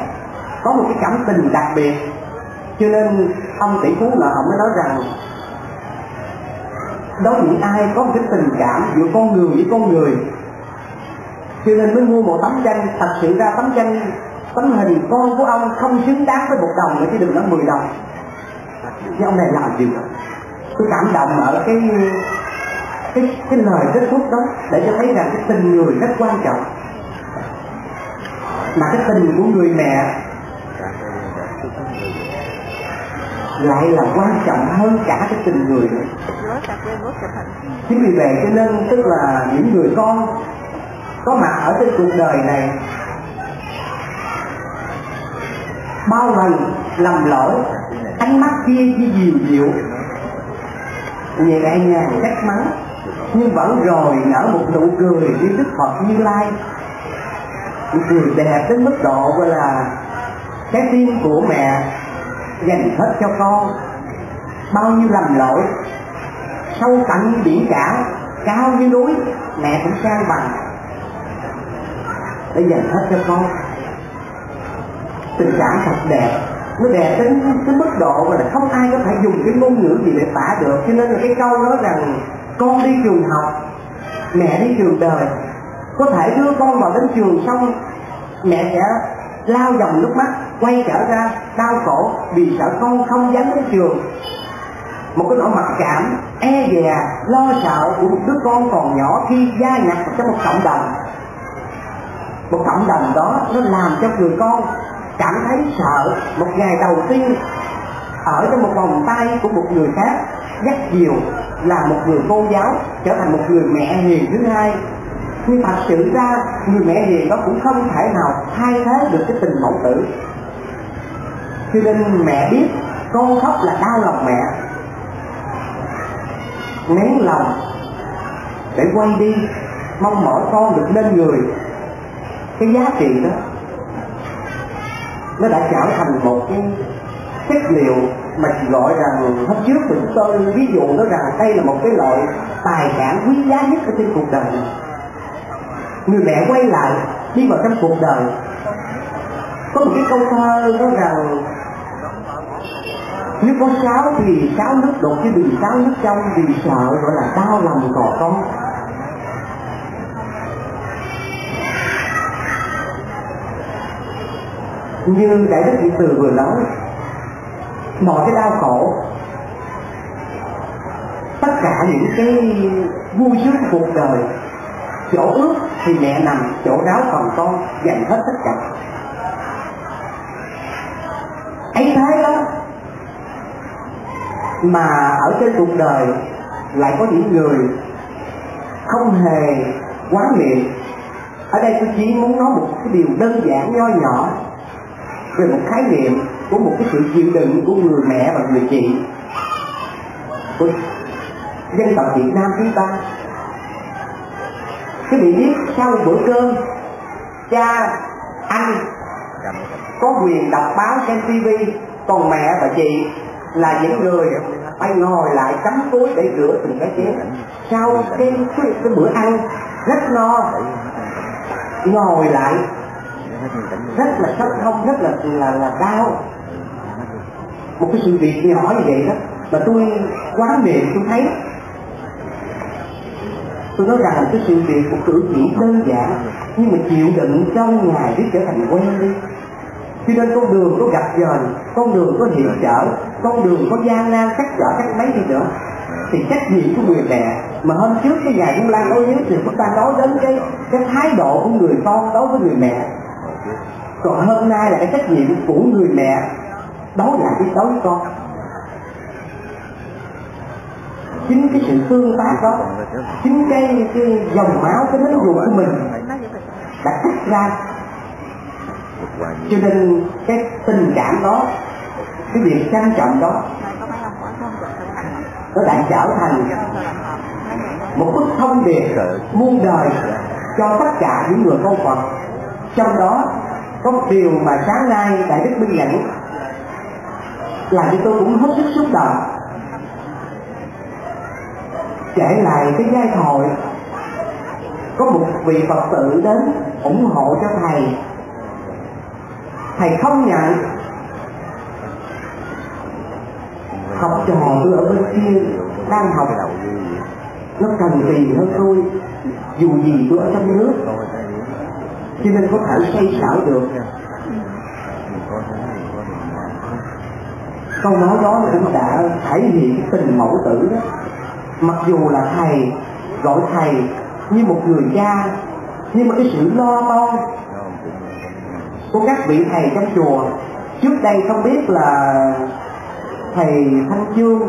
có một cái cảm tình đặc biệt, cho nên ông tỷ phú là ông mới nói rằng đó những ai có một cái tình cảm giữa con người với con người, cho nên mới mua một tấm tranh. Thật sự ra tấm tranh, tấm hình con của ông không xứng đáng với một đồng nữa, chứ đừng nói mười đồng. Chứ ông này làm điều đó, tôi cảm động ở cái cái cái lời kết thúc đó, để cho thấy rằng cái tình người rất quan trọng, mà cái tình của người mẹ lại là quan trọng hơn cả cái tình người nữa. Chính vì vậy cho nên tức là những người con có mặt ở trên cuộc đời này bao lần lầm lỗi, ánh mắt kia chỉ dịu dịu nhẹ nhàng trách mắng, nhưng vẫn rồi nở một nụ cười như Đức Phật Như Lai, nụ cười đẹp đến mức độ gọi là trái tim của mẹ dành hết cho con. Bao nhiêu lầm lỗi, sâu cạnh như biển cả, cao như núi, mẹ cũng san bằng để dành hết cho con. Tình cảm thật đẹp, nó đẹp đến cái mức độ mà không ai có thể dùng cái ngôn ngữ gì để tả được. Cho nên là cái câu nói rằng con đi trường học, mẹ đi trường đời, có thể đưa con vào đến trường xong mẹ sẽ lao dòng nước mắt, quay trở ra đau khổ vì sợ con không dám đến trường. Một cái nỗi mặc cảm, e dè, lo sợ của một đứa con còn nhỏ khi gia nhập trong một cộng đồng. Một cộng đồng đó nó làm cho người con cảm thấy sợ. Một ngày đầu tiên ở trong một vòng tay của một người khác dắt dìu, là một người cô giáo, trở thành một người mẹ hiền thứ hai. Nhưng thật sự ra người mẹ hiền đó cũng không thể nào thay thế được cái tình mẫu tử. Cho nên mẹ biết con khóc là đau lòng mẹ, nén lòng để quay đi, mong mỏi con được nên người. Cái giá trị đó nó đã trở thành một cái chất liệu mà gọi rằng hôm trước mình tôi ví dụ nó rằng đây là một cái loại tài sản quý giá nhất ở trên cuộc đời. Người mẹ quay lại đi vào trong cuộc đời, có một cái câu thơ nói rằng nếu có sáo thì sáo nước đục chứ đừng sáo nước trong, vì sợ gọi là đau lòng cò con. Như Đại Đức Nhật Từ vừa nói, mọi cái đau khổ, tất cả những cái vui sướng cuộc đời, chỗ ướt thì mẹ nằm, chỗ ráo còn con, dành hết tất cả. Ấy thế đó mà ở trên cuộc đời lại có những người không hề quá miệng. Ở đây tôi chỉ muốn nói một cái điều đơn giản nho nhỏ về một khái niệm của một cái sự chịu đựng của người mẹ và người chị của dân tộc Việt Nam chúng ta. Quý vị biết sau bữa cơm, cha anh có quyền đọc báo trên ti vi, còn mẹ và chị là những người phải ngồi lại cắm cúi để rửa từng cái chén. Sau cái, cái, cái bữa ăn rất no, ngồi lại rất là sốc không, rất là là là đau. Một cái sự việc nhỏ như vậy đó mà tôi quá miệng, tôi thấy tôi nói rằng là cái sự việc của cử chỉ đơn giản nhưng mà chịu đựng trong ngày để trở thành quen đi. Cho nên con đường có gặp dền, con đường có hiểm trở, con đường có gian nan cách trở cách mấy đi nữa, thì trách nhiệm của người mẹ. Mà hôm trước cái ngày cũng lan nói hiếu thì chúng ta nói đến cái cái thái độ của người con đối với người mẹ. Còn hôm nay là cái trách nhiệm của người mẹ đối lại cái đối với con. chính cái sự tương tác đó, chính cái, cái dòng máu, cái huyết dục của mình đã cắt ra. Cho nên cái tình cảm đó, cái việc trang trọng đó, nó đã trở thành một bức thông điệp muôn đời cho tất cả những người con Phật. Trong đó có một điều mà sáng nay Đại Đức Minh Nhẫn làm cho tôi cũng hết sức xúc động, kể lại cái giai thoại có một vị Phật tử đến ủng hộ cho thầy. Thầy không nhận học trò tôi ở bên kia đang học, nó cần tiền hơn tôi, dù gì tôi ở trong nước, cho nên có thể xây xảo được. Câu nói đó cũng đã thể hiện tình mẫu tử đó. Mặc dù là thầy, gọi thầy như một người cha, nhưng mà cái sự lo toan của các vị thầy trong chùa trước đây, không biết là thầy Thanh Chương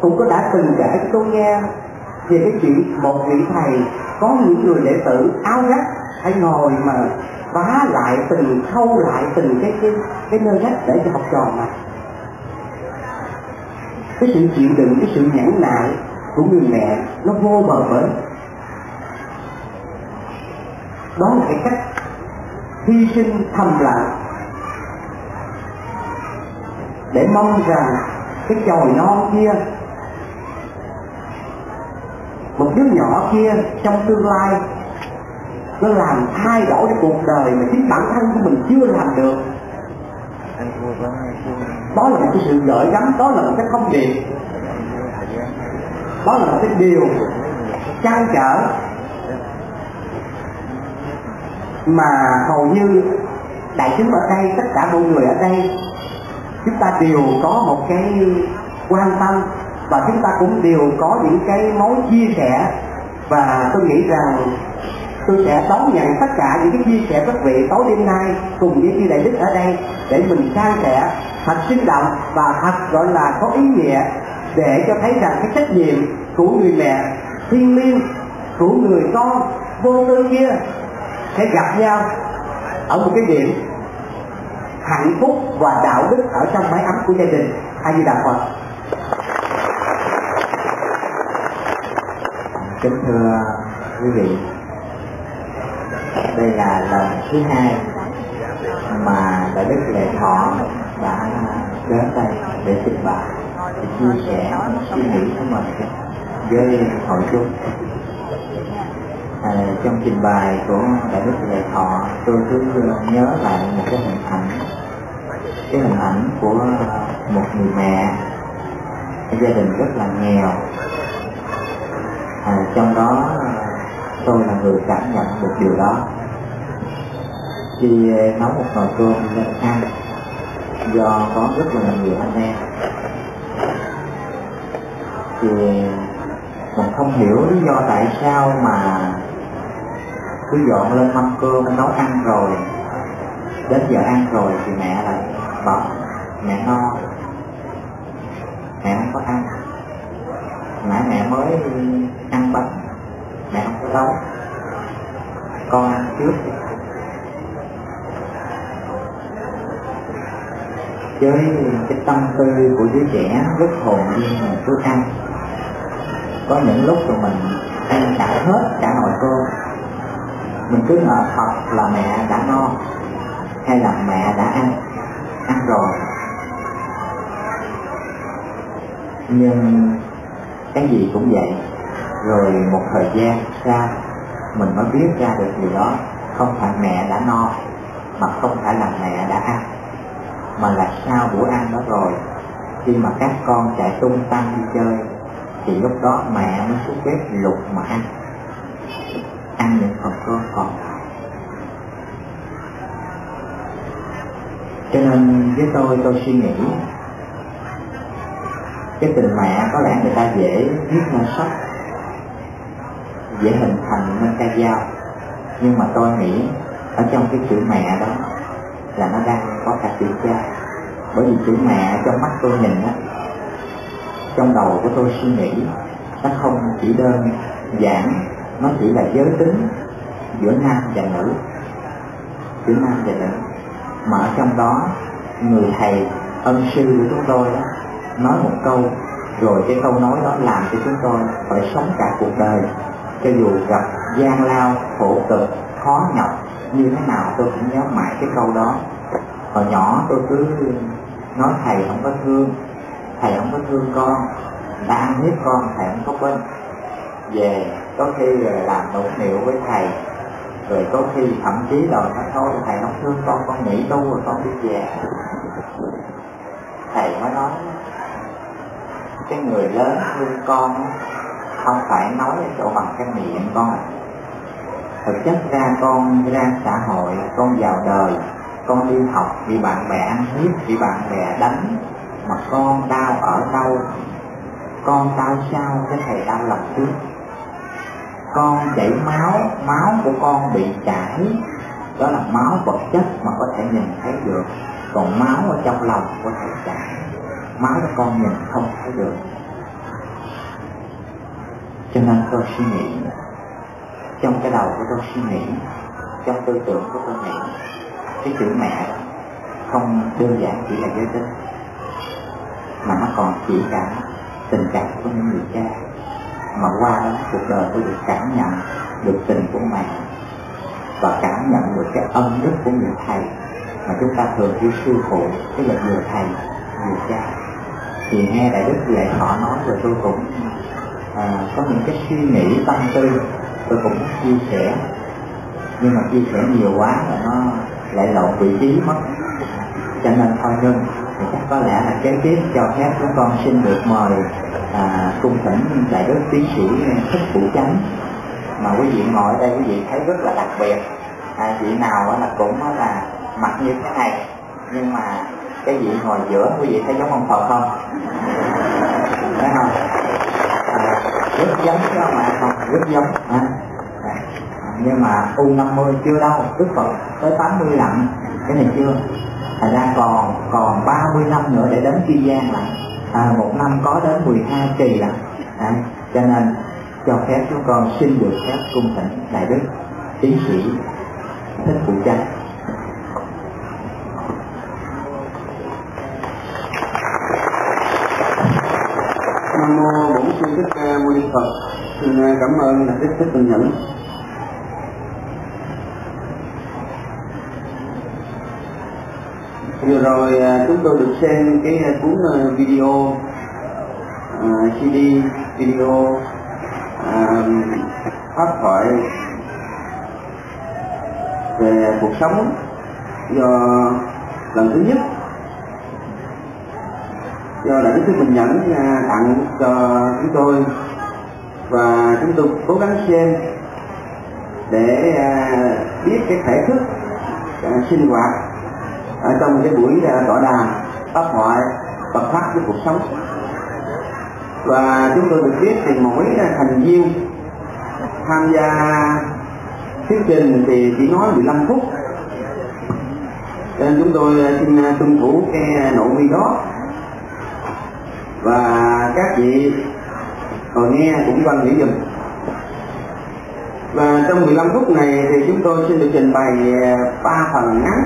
cũng có đã từng kể cho tôi nghe về cái chuyện một vị thầy có những người đệ tử áo rách hay ngồi mà vá lại từng khâu lại từng cái cái, cái nơi rách để cho học trò. Mà cái sự chịu đựng, cái sự nhẫn nại của người mẹ nó vô bờ bến. Đó là cái cách hy sinh thầm lặng để mong rằng cái chồi non kia, một đứa nhỏ kia trong tương lai nó làm thay đổi cái cuộc đời mà chính bản thân của mình chưa làm được. Đó là một cái sự gợi gắm, đó là một cái thông điệp, đó là một cái điều trăn trở mà hầu như đại chúng ở đây, tất cả mọi người ở đây, chúng ta đều có một cái quan tâm và chúng ta cũng đều có những cái mối chia sẻ. Và tôi nghĩ rằng tôi sẽ đón nhận tất cả những cái chia sẻ các vị tối đêm nay cùng với chư đại đức ở đây để mình san sẻ thật sinh động và thật gọi là có ý nghĩa, để cho thấy rằng cái trách nhiệm của người mẹ thiêng liêng, của người con vô tư kia sẽ gặp nhau ở một cái điểm hạnh phúc và đạo đức ở trong mái ấm của gia đình. A Di Đà Phật. Kính thưa quý vị, đây là lần thứ hai mà Đại Đức Lệ Thọ đã đến đây để trình bày, để chia sẻ suy nghĩ của mình với hội chúng. À, trong trình bày của Đại Đức Lệ Thọ, tôi cứ nhớ lại một cái hình ảnh, cái hình ảnh của một người mẹ, gia đình rất là nghèo. À, trong đó tôi là người cảm nhận được điều đó. Khi nấu một nồi cơm lên ăn, do có rất là nhiều anh em, thì mình không hiểu lý do tại sao mà cứ dọn lên mâm cơm nấu ăn rồi, đến giờ ăn rồi thì mẹ lại bảo mẹ no, mẹ không có ăn, nãy mẹ mới ăn bánh, mẹ không có nấu, con ăn trước với cái tâm tư của đứa trẻ rất hồn nhiên mà cứ ăn. Có những lúc rồi mình ăn cả hết cả nồi cơm, mình cứ ngờ thật là mẹ đã no hay là mẹ đã ăn ăn rồi. Nhưng cái gì cũng vậy, rồi một thời gian ra mình mới biết ra được điều đó, không phải mẹ đã no, mà không phải là mẹ đã ăn, mà là sau bữa ăn đó rồi, khi mà các con chạy tung tăng đi chơi thì lúc đó mẹ mới xuống bếp lục mà ăn ăn những phần cơm còn lại. Cho nên với tôi, tôi suy nghĩ cái tình mẹ có lẽ người ta dễ viết nên sách, dễ hình thành nên ca dao, nhưng mà tôi nghĩ ở trong cái chữ mẹ đó là nó đang có cả chữ cha. Bởi vì chữ mẹ trong mắt tôi nhìn á, trong đầu của tôi suy nghĩ, nó không chỉ đơn giản, nó chỉ là giới tính giữa nam và nữ, giữa nam và nữ, mà ở trong đó người thầy ân sư của chúng tôi đó, nói một câu, rồi cái câu nói đó làm cho chúng tôi phải sống cả cuộc đời. Cho dù gặp gian lao, khổ cực, khó nhọc như thế nào, tôi cũng nhớ mãi cái câu đó. Hồi nhỏ tôi cứ nói thầy không có thương, thầy không có thương con, đã ăn hiếp con, thầy không có bên. Về có khi rồi làm tụng niệm với thầy, rồi có khi thậm chí đòi nói thôi thầy không thương con, con nghỉ tu rồi con đi về. Thầy mới nói cái người lớn thương con không phải nói ở chỗ bằng cái miệng con ạ. Thực chất ra con ra xã hội, con vào đời, con đi học bị bạn bè ăn hiếp, bị bạn bè đánh, mà con đau ở đâu, con đau sao cái thầy đau lòng trước. Con chảy máu, máu của con bị chảy, đó là máu vật chất mà có thể nhìn thấy được, còn máu ở trong lòng của thầy chảy, máu của con nhìn không thấy được. Cho nên tôi suy nghĩ, trong cái đầu của tôi suy nghĩ, trong tư tưởng của tôi nghĩ, cái chữ mẹ không đơn giản chỉ là giới tính, mà nó còn chỉ cả tình cảm của những người cha, mà qua đó cuộc đời tôi được cảm nhận được tình của mẹ, và cảm nhận được cái ân đức của người thầy mà chúng ta thường với sư phụ, tức là người thầy, người cha. Thì nghe đại đức Lệ Thọ nói rồi tôi cũng à, có những cái suy nghĩ tâm tư, tôi cũng chia sẻ, nhưng mà chia sẻ nhiều quá là nó lại lộn vị trí mất, cho nên thôi ngưng. Thì chắc có lẽ là kế tiếp cho phép của con xin được mời à, cung thỉnh đại đức tiến sĩ Thích Bửu Chánh. Mà quý vị ngồi ở đây quý vị thấy rất là đặc biệt, à, vị nào là cũng là mặc như thế này, nhưng mà cái vị ngồi giữa quý vị thấy giống ông Phật không? Thấy không? À, rất giống đó mà không, rất giống à. À, nhưng mà u năm mươi chưa đâu, Đức Phật tới tám mươi lận, cái này chưa. Thành ra còn còn ba mươi năm nữa để đến Kiên Giang lận, à, một năm có đến mười hai kỳ lận à. Cho nên cho phép chúng con xin được phép cung thỉnh đại đức tiến sĩ Thích Bửu Chánh. Nam mô Bổn Sư Thích Ca Mâu Ni Phật. Xin cảm ơn đại đức Thích Minh Nhẫn. Vừa rồi chúng tôi được xem cái cuốn video uh, xê đê video pháp uh, thoại về cuộc sống do lần thứ nhất do đại đức Thích Minh Nhẫn tặng cho chúng tôi, và chúng tôi cố gắng xem để biết cái thể thức sinh hoạt ở trong cái buổi tọa đàm pháp thoại Phật pháp với cuộc sống. Và chúng tôi được biết thì mỗi thành viên tham gia thuyết trình thì chỉ nói mười lăm phút, nên chúng tôi xin tuân thủ cái nội quy đó. Và các vị ngồi nghe cũng quan nghĩ dùm. Và trong mười lăm phút này thì chúng tôi xin được trình bày ba phần ngắn,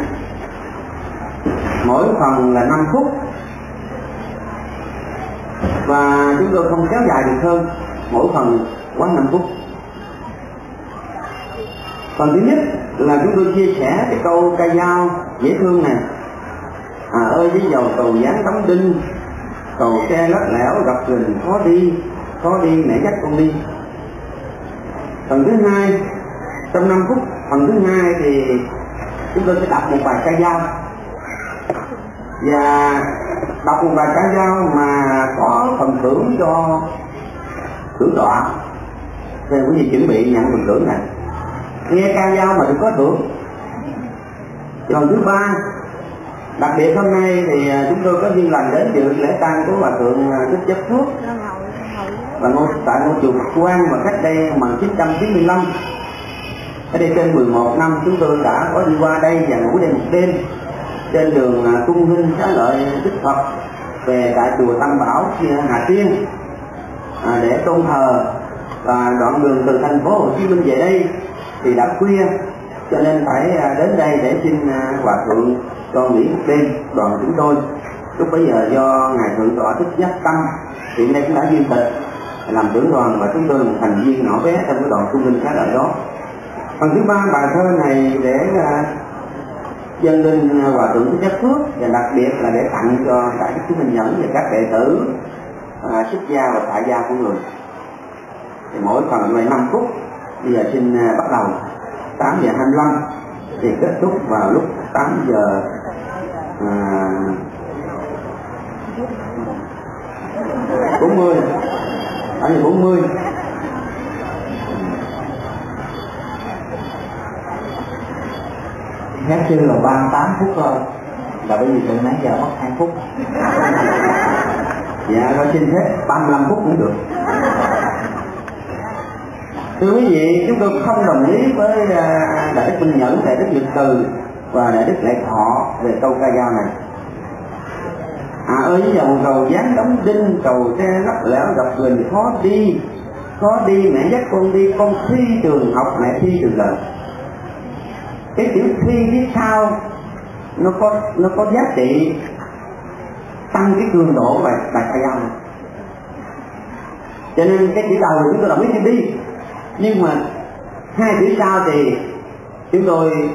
mỗi phần là năm phút, và chúng tôi không kéo dài được hơn, mỗi phần quá năm phút. Phần thứ nhất là chúng tôi chia sẻ cái câu ca dao dễ thương này: à ơi với dầu cầu dán đóng đinh, cầu tre lấp lẻo gặp rình khó đi, khó đi nể dắt con đi. Phần thứ hai, trong năm phút phần thứ hai thì chúng tôi sẽ đọc một bài ca dao, và đọc một bài ca dao mà có phần thưởng cho thưởng tọa. Thì quý vị chuẩn bị nhận phần thưởng này, nghe ca dao mà được có thưởng. Lần thứ ba, đặc biệt hôm nay thì chúng tôi có duyên lành đến dự lễ tang của hòa thượng Thích Giác Phước và ngôi tại ngôi chùa Phật Quang, và cách đây bằng chín trăm chín mươi lăm, ở đây trên mười một năm chúng tôi đã có đi qua đây và ngủ đây một đêm trên đường Cung Hinh Xá Lợi Đức Phật về tại chùa Tâm Bảo Hà Tiên à, để tôn thờ. Và đoạn đường từ thành phố Hồ Chí Minh về đây thì đã khuya, cho nên phải đến đây để xin Hòa Thượng cho nghỉ một đêm đoàn chúng tôi. Lúc bấy giờ do Ngài Thượng tọa Thích Nhất Tâm hiện nay cũng đã viên tịch làm trưởng đoàn, và chúng tôi là một thành viên nhỏ bé trong cái đoàn xung minh khá đợi đó. Phần thứ ba bài thơ này để dân linh Hòa Thượng Thích Giác Phước, và đặc biệt là để tặng cho đại đức Thích Minh Nhẫn và các đệ tử xuất gia và tại gia của người. Thì mỗi phần về năm phút, bây giờ xin bắt đầu tám giờ hai mươi lăm thì kết thúc vào lúc tám giờ bốn mươi anh bốn mươi. Hết chưa là ba mươi tám phút rồi, là bởi vì từ nãy giờ mất hai phút. Dạ rồi xin hết ba mươi lăm phút cũng được. Thưa quý vị, chúng tôi không đồng ý với Đại đức Minh Nhẫn, Đại đức Nhật Từ và Đại đức Lệ Thọ về câu ca dao này. À ơi dòng cầu dán đóng đinh, cầu tre lấp lẻo gặp gần khó đi, khó đi mẹ dắt con đi, con thi trường học mẹ thi trường đời. Cái chữ thi viết sao nó có nó có giá trị tăng cái cường độ bài bài ca dao này. Cho nên cái chữ đầu chúng tôi đồng ý thêm đi, nhưng mà hai chữ sau thì chúng tôi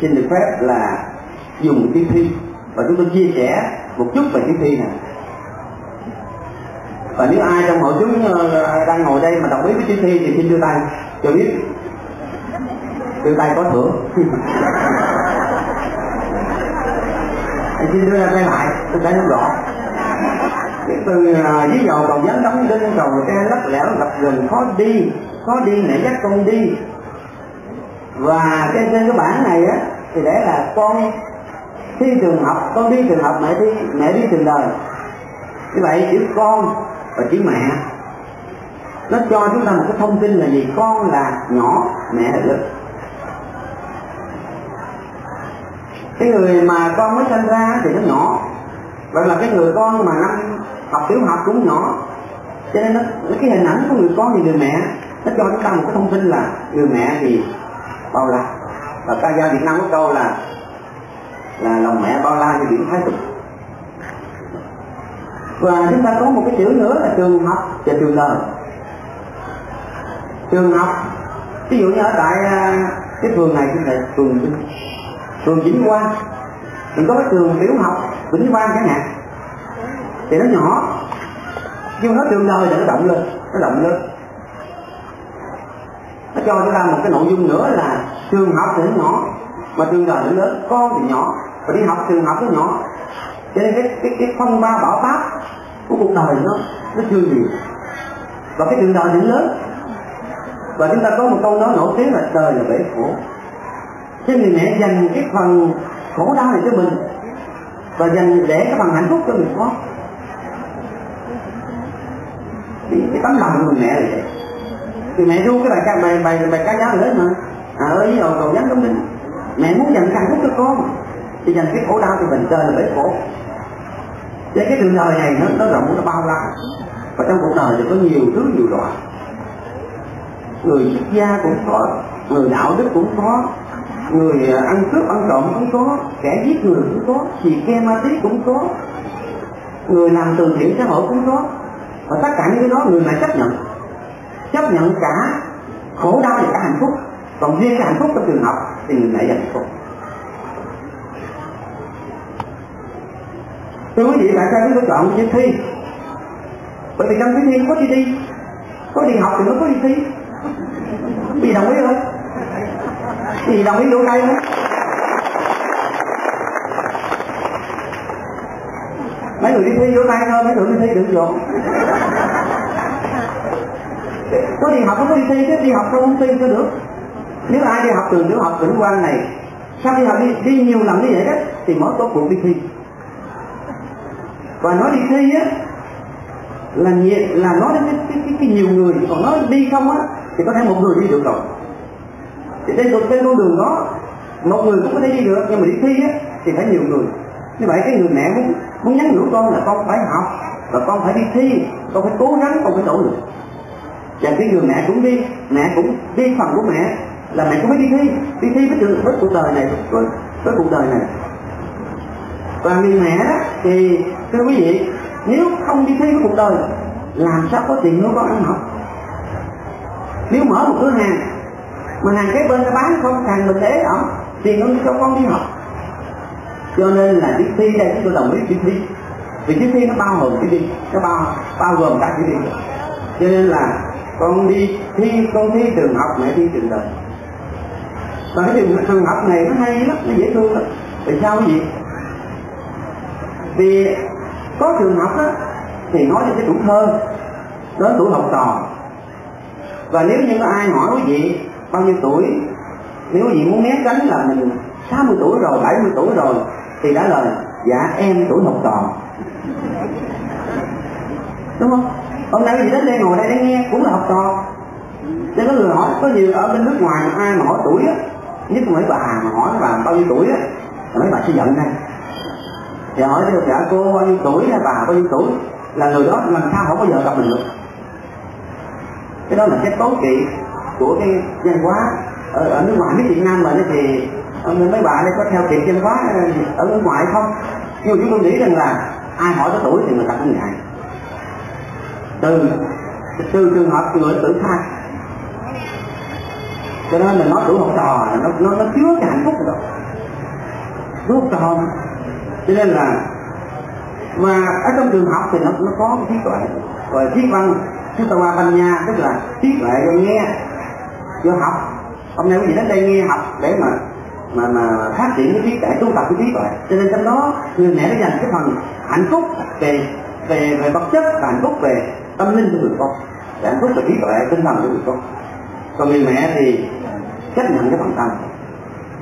xin được phép là dùng chữ thi, và chúng tôi chia sẻ một chút về chữ thi này. Và nếu ai trong hội chúng đang ngồi đây mà đồng ý với chữ thi thì xin đưa tay cho biết, đưa tay có thưởng. Xin đưa tay lại, tôi thấy không rõ. Cái từ ví dụ cầu dám đóng đinh, cầu tre lấp lẻo gặp gần khó đi, khó đi mẹ dắt con đi. Và cái trên cái bản này á thì để là con thi trường học, con đi trường học mẹ đi mẹ đi trường đời. Như vậy chữ con và chữ mẹ nó cho chúng ta một cái thông tin là gì? Con là nhỏ, mẹ là lớn. Cái người mà con mới sinh ra thì nó nhỏ, vậy là cái người con mà năm học tiểu học cũng nhỏ. Cho nên nó, cái hình ảnh của người con thì người mẹ nó cho chúng ta một cái thông tin là người mẹ thì bao la. Và ca dao Việt Nam có câu là là lòng mẹ bao la như biển thái cực. Và chúng ta có một cái chữ nữa là trường học và trường đời. Trường học ví dụ như ở tại cái phường này chúng ta phường phường Vĩnh Quang mình có cái trường tiểu học Vĩnh Quang chẳng hạn thì nó nhỏ, nhưng nó trường đời thì nó động lên, nó động lên. Nó cho chúng ta một cái nội dung nữa là trường học thì nó nhỏ, mà trường đời nó lớn, con thì nhỏ, và đi học trường học nó nhỏ. Cho nên cái cái cái phong ba bảo pháp của cuộc đời nó nó chưa nhiều, và cái trường đời thì nó lớn. Và chúng ta có một câu nói nổi tiếng là đời là bể khổ. Thế người mẹ dành cái phần khổ đau này cho mình, và dành để cái phần hạnh phúc cho mình có. Cái tấm lòng của người mẹ là vậy. Thì mẹ ru cái bài ca bài bài bài ca giáo lớn mà. À ơi rồi cậu dám đúng đinh. Mẹ muốn dành hạnh phúc cho con, thì dành cái khổ đau cho mình, đời là bể khổ. Thế cái đường đời này nó nó rộng, nó bao la. Và trong cuộc đời thì có nhiều thứ nhiều loại. Người xuất gia cũng có, người đạo đức cũng có, người ăn cướp ăn trộm cũng có, kẻ giết người cũng có, xì ke ma túy cũng có, người làm từ thiện xã hội cũng có. Và tất cả những cái đó người mẹ chấp nhận, chấp nhận cả khổ đau và cả hạnh phúc. Còn riêng cái hạnh phúc trong trường học thì người mẹ hạnh phúc. Thưa quý vị, tại sao chúng tôi chọn chữ thi? Bởi vì trong chữ thi có chữ đi, có đi học thì nó có đi thi. Vì đồng ý thôi, vì đồng ý đủ tay thôi. Mấy người đi thi vỗ tay thôi, mấy người đi thi đừng dọn. Có đi học không có đi thi, chứ đi học không không thi cho được. Nếu ai đi học trường tiểu học Vĩnh Quang này, sau khi học đi, đi nhiều lần như vậy đó, thì mới có cuộc đi thi. Và nói đi thi á là nhiệt, là nói đến cái, cái, cái, cái nhiều người, còn nói đi không á thì có thể một người đi được rồi. Thì trên con đường đó một người cũng có thể đi được, nhưng mà đi thi á thì phải nhiều người. Như vậy cái người mẹ muốn muốn nhắn nhủ con là con phải học và con phải đi thi, con phải cố gắng, con phải nỗ lực. Và cái đường mẹ cũng đi, mẹ cũng đi phần của mẹ là mẹ cũng phải đi thi, đi thi với trường với cuộc đời này, với, với cuộc đời này. Và người mẹ đó thì thưa quý vị, nếu không đi thi với cuộc đời làm sao có tiền nuôi con ăn học? Nếu mở một cửa hàng mà hàng cái bên nó bán không, hàng mình để ổng tiền nuôi cho con đi học. Cho nên là đi thi đây chúng tôi đồng ý đi thi, vì đi thi nó bao gồm cái gì, nó bao bao gồm cả cái gì. Cho nên là con đi thi, con thi trường học, mẹ thi trường đời. Và cái trường học này nó hay lắm, nó dễ thương lắm. Vì sao cái gì? Vì có trường học á thì nói đến cái tuổi thơ, đến tuổi học trò. Và nếu như có ai hỏi quý vị bao nhiêu tuổi, nếu quý vị muốn né tránh là mình sáu mươi tuổi rồi, bảy mươi tuổi rồi, thì trả lời dạ em tuổi học trò. Đúng không? Hôm nay quý vị đến đây ngồi đây để nghe cũng là học trò. Nên có người hỏi, có nhiều ở bên nước ngoài mà ai mà hỏi tuổi á, nhất mấy bà mà hỏi bà bao nhiêu tuổi á, mấy bà sẽ giận này. Thì hỏi được cả cô bao nhiêu tuổi hay bà bao nhiêu tuổi, là người đó làm sao không bao giờ gặp mình được. Cái đó là cái cấu kỵ của cái văn hóa ở, ở nước ngoài. Mấy Việt Nam mình thì mấy bạn đây có theo kịp văn hóa ở nước ngoài không? Nhưng chúng tôi nghĩ rằng là ai hỏi tới tuổi thì người ta cũng ngại. Từ từ trường hợp người tử thai, cho nên mình nói tuổi học trò nó nó nó chứa cái hạnh phúc rồi. Tuổi học trò, cho nên là mà ở trong trường học thì nó nó có cái trí tuệ, rồi triết văn, chúng ta qua văn nha, tức là trí tuệ rồi nghe, rồi học. Hôm nay quý vị đến đây nghe học để mà mà mà phát triển cái trí tuệ, tu tập cái trí tuệ. Cho nên trong đó người mẹ đã dành cái phần hạnh phúc về về về vật chất và hạnh phúc về tâm linh cho người con, về hạnh phúc về trí tuệ tinh thần của người con. Còn người mẹ thì chấp nhận cái phần tâm.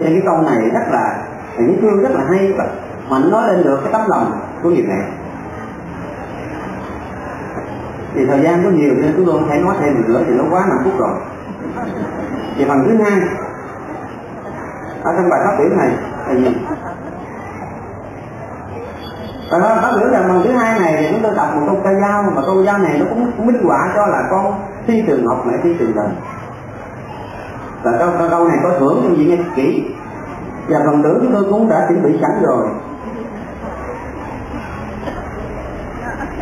Cho nên cái câu này rất là những chương rất là hay và mạnh, nói lên được cái tấm lòng của người mẹ. Thì thời gian có nhiều nên chúng tôi phải nói thêm một nữa thì nó quá năm phút rồi. Thì phần thứ hai ở trong bài phát biểu này là gì? Bài phát biểu là phần thứ hai này chúng tôi đọc một câu ca dao, mà câu dao này nó cũng minh họa cho là con thi trường học mẹ thi trường đời. Và câu câu này có thưởng cho vị nghe kỹ. Và phần tử chúng tôi cũng đã chuẩn bị sẵn rồi.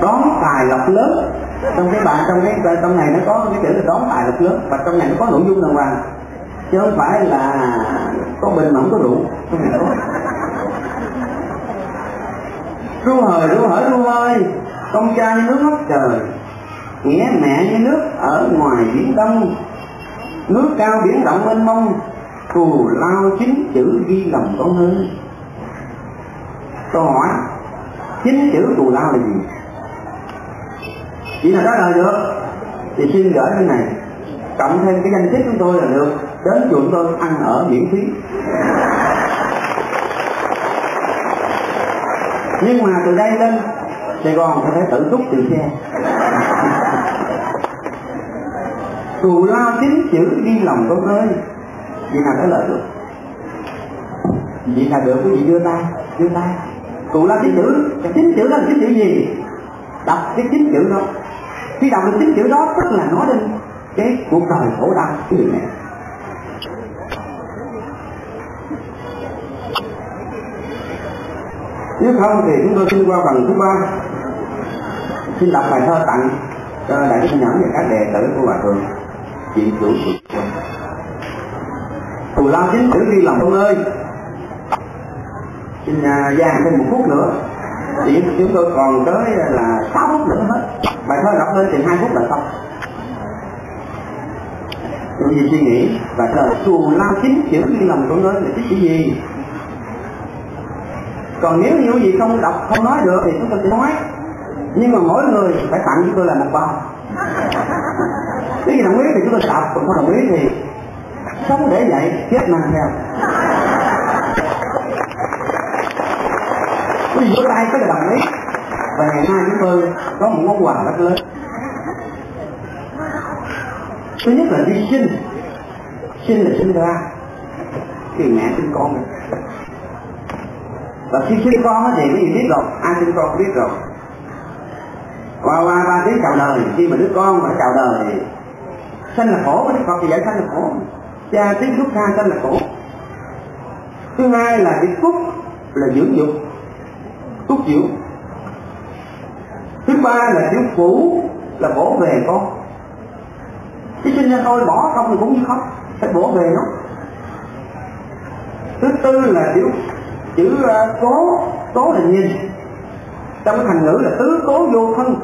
Đón tài lộc lớn, trong cái bài trong cái trong này nó có cái chữ là đón tài lộc lớn, và trong này nó có nội dung đàng hoàng, chứ không phải là có bình mà không có rượu. Ru hời ru hởi ru ơi, con trai như nước ngất trời, nghĩa mẹ như nước ở ngoài biển đông, nước cao biển động mênh mông, cù lao chính chữ ghi lòng con hơn. Câu hỏi chính chữ cù lao là gì? Chỉ là trả lời được thì xin gửi bên này, cộng thêm cái danh sách chúng tôi là được, đến chùa tôi ăn ở miễn phí. Nhưng mà từ đây lên Sài Gòn phải tự túc tự xe. Cù lao chính chữ ghi lòng con ơi, vị nào trả lời được? Vị nào được quý vị đưa tay, đưa tay. Cù lao chính chữ, cái chính chữ đó là chính chữ gì? Đọc cái chính chữ đó. Khi đọc được chính chữ đó tức là nói đến cái cuộc đời khổ đau của người mẹ. Nếu không thì chúng tôi xin qua phần thứ ba, xin đọc bài thơ tặng cho đại đức Nhẫn và các đệ tử của hòa thượng Chị Chủ Tịch. Cù lao chính chữ ghi lòng con ơi, xin dàn thêm một phút nữa. Chỉ chúng tôi còn tới là sáu phút nữa hết. Bài thơ đọc lên thì hai phút là xong. Tôi gì suy nghĩ và trời cù lao chính chữ ghi lòng con ơi là cái gì? Còn nếu như gì không đọc, không nói được thì chúng tôi sẽ nói. Nhưng mà mỗi người phải tặng chúng tôi là một bao. Nếu gì đồng ý thì chúng tôi đọc, còn không đồng ý thì sống để vậy, chết mang theo. Quý vị vỗ tay có là đồng ý. Và ngày mai chúng tôi có một món quà rất lớn. Thứ nhất là đi sinh. Sinh là sinh ra thì mẹ sinh con. Và khi sinh con thì cái gì biết rồi, ai sinh con biết rồi. Qua qua ba tiếng chào đời, khi mà đứa con mà chào đời sanh là khổ, đứa con thì giải sanh là khổ. Cha tiếng lúc tha sanh là khổ. Thứ hai là cái cúc là dưỡng dục, cúc dưỡng. Thứ ba là thiếu phụ là bổ về con. Chứ sinh ra thôi bỏ không thì cũng như khóc, phải bổ về nó. Thứ tư là chữ, chữ uh, cố, cố là nhìn. Trong cái thành ngữ là tứ cố vô thân.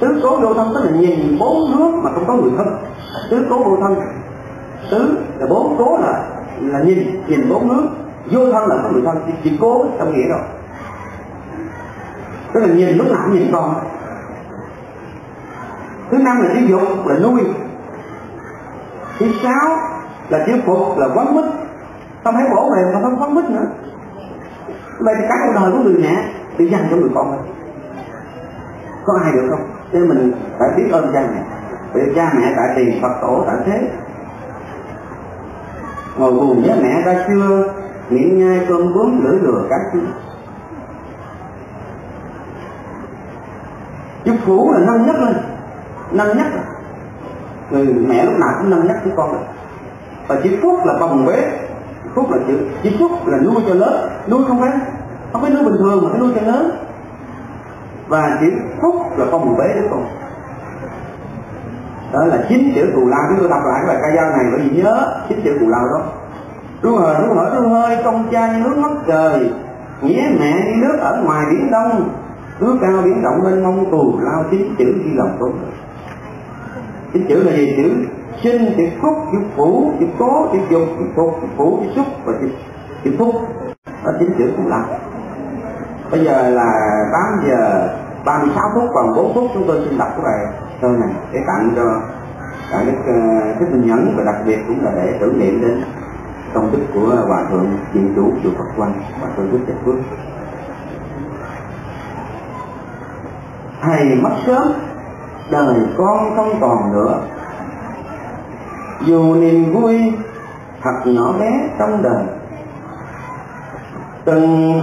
Tứ cố vô thân tức là nhìn bốn nước mà không có người thân. Tứ cố vô thân, tứ là bốn, cố là là nhìn, nhìn bốn nước, vô thân là không người thân, chỉ cố trong nghĩa rồi. Tức là nhìn lúc nào nhìn còn. Thứ năm là chữ dục là nuôi. Thứ sáu là chữ phục là quấn mít. Không thấy bổ về mà không quấn mít nữa. Vậy thì cái cuộc đời của người mẹ để dành cho người con thôi. Có ai được không? Thế mình phải biết ơn cha mẹ. Vì cha mẹ tại tiền Phật tổ tại thế. Ngồi buồn với mẹ ta chưa, miệng nhai cơm bướm lưỡi lừa cá chư. Chữ phủ là nâng nhất lên, nâng nhất. Người mẹ lúc nào cũng nâng nhất với con. Và chữ phúc là bồng bế. Phúc là chữ, chữ phúc là nuôi cho lớn, nuôi không phải không phải nuôi bình thường mà phải nuôi cho lớn. Và chữ phúc là bồng bế đứa con. Đó là chín chữ cù lao. Chúng tôi đọc lại cái bài ca dao này bởi vì nhớ chín chữ cù lao đó. Ru hờ ru hở ru hơi, con trai nước mắt trời, nghĩa mẹ đi nước ở ngoài biển đông. Nước cao biến động bên mông cù lao, chín chữ ghi lòng tôi. Chín chữ là gì? Chữ sinh, chữ phúc, chữ phủ, chữ cố, chữ dục, chữ phục, chữ phủ, chữ xúc và chữ, chữ phúc. Đó chín chữ cù lao. Bây giờ là tám giờ ba mươi sáu phút, còn bốn phút chúng tôi xin đọc cái bài thơ này để tặng cho đại đức Thích Minh Nhẫn, và đặc biệt cũng là để tưởng niệm đến công đức của hòa thượng viện chủ chùa Phật Quang, hòa thượng Thích Giác Phước. Thầy mất sớm, đời con không còn nữa. Dù niềm vui thật nhỏ bé trong đời, từng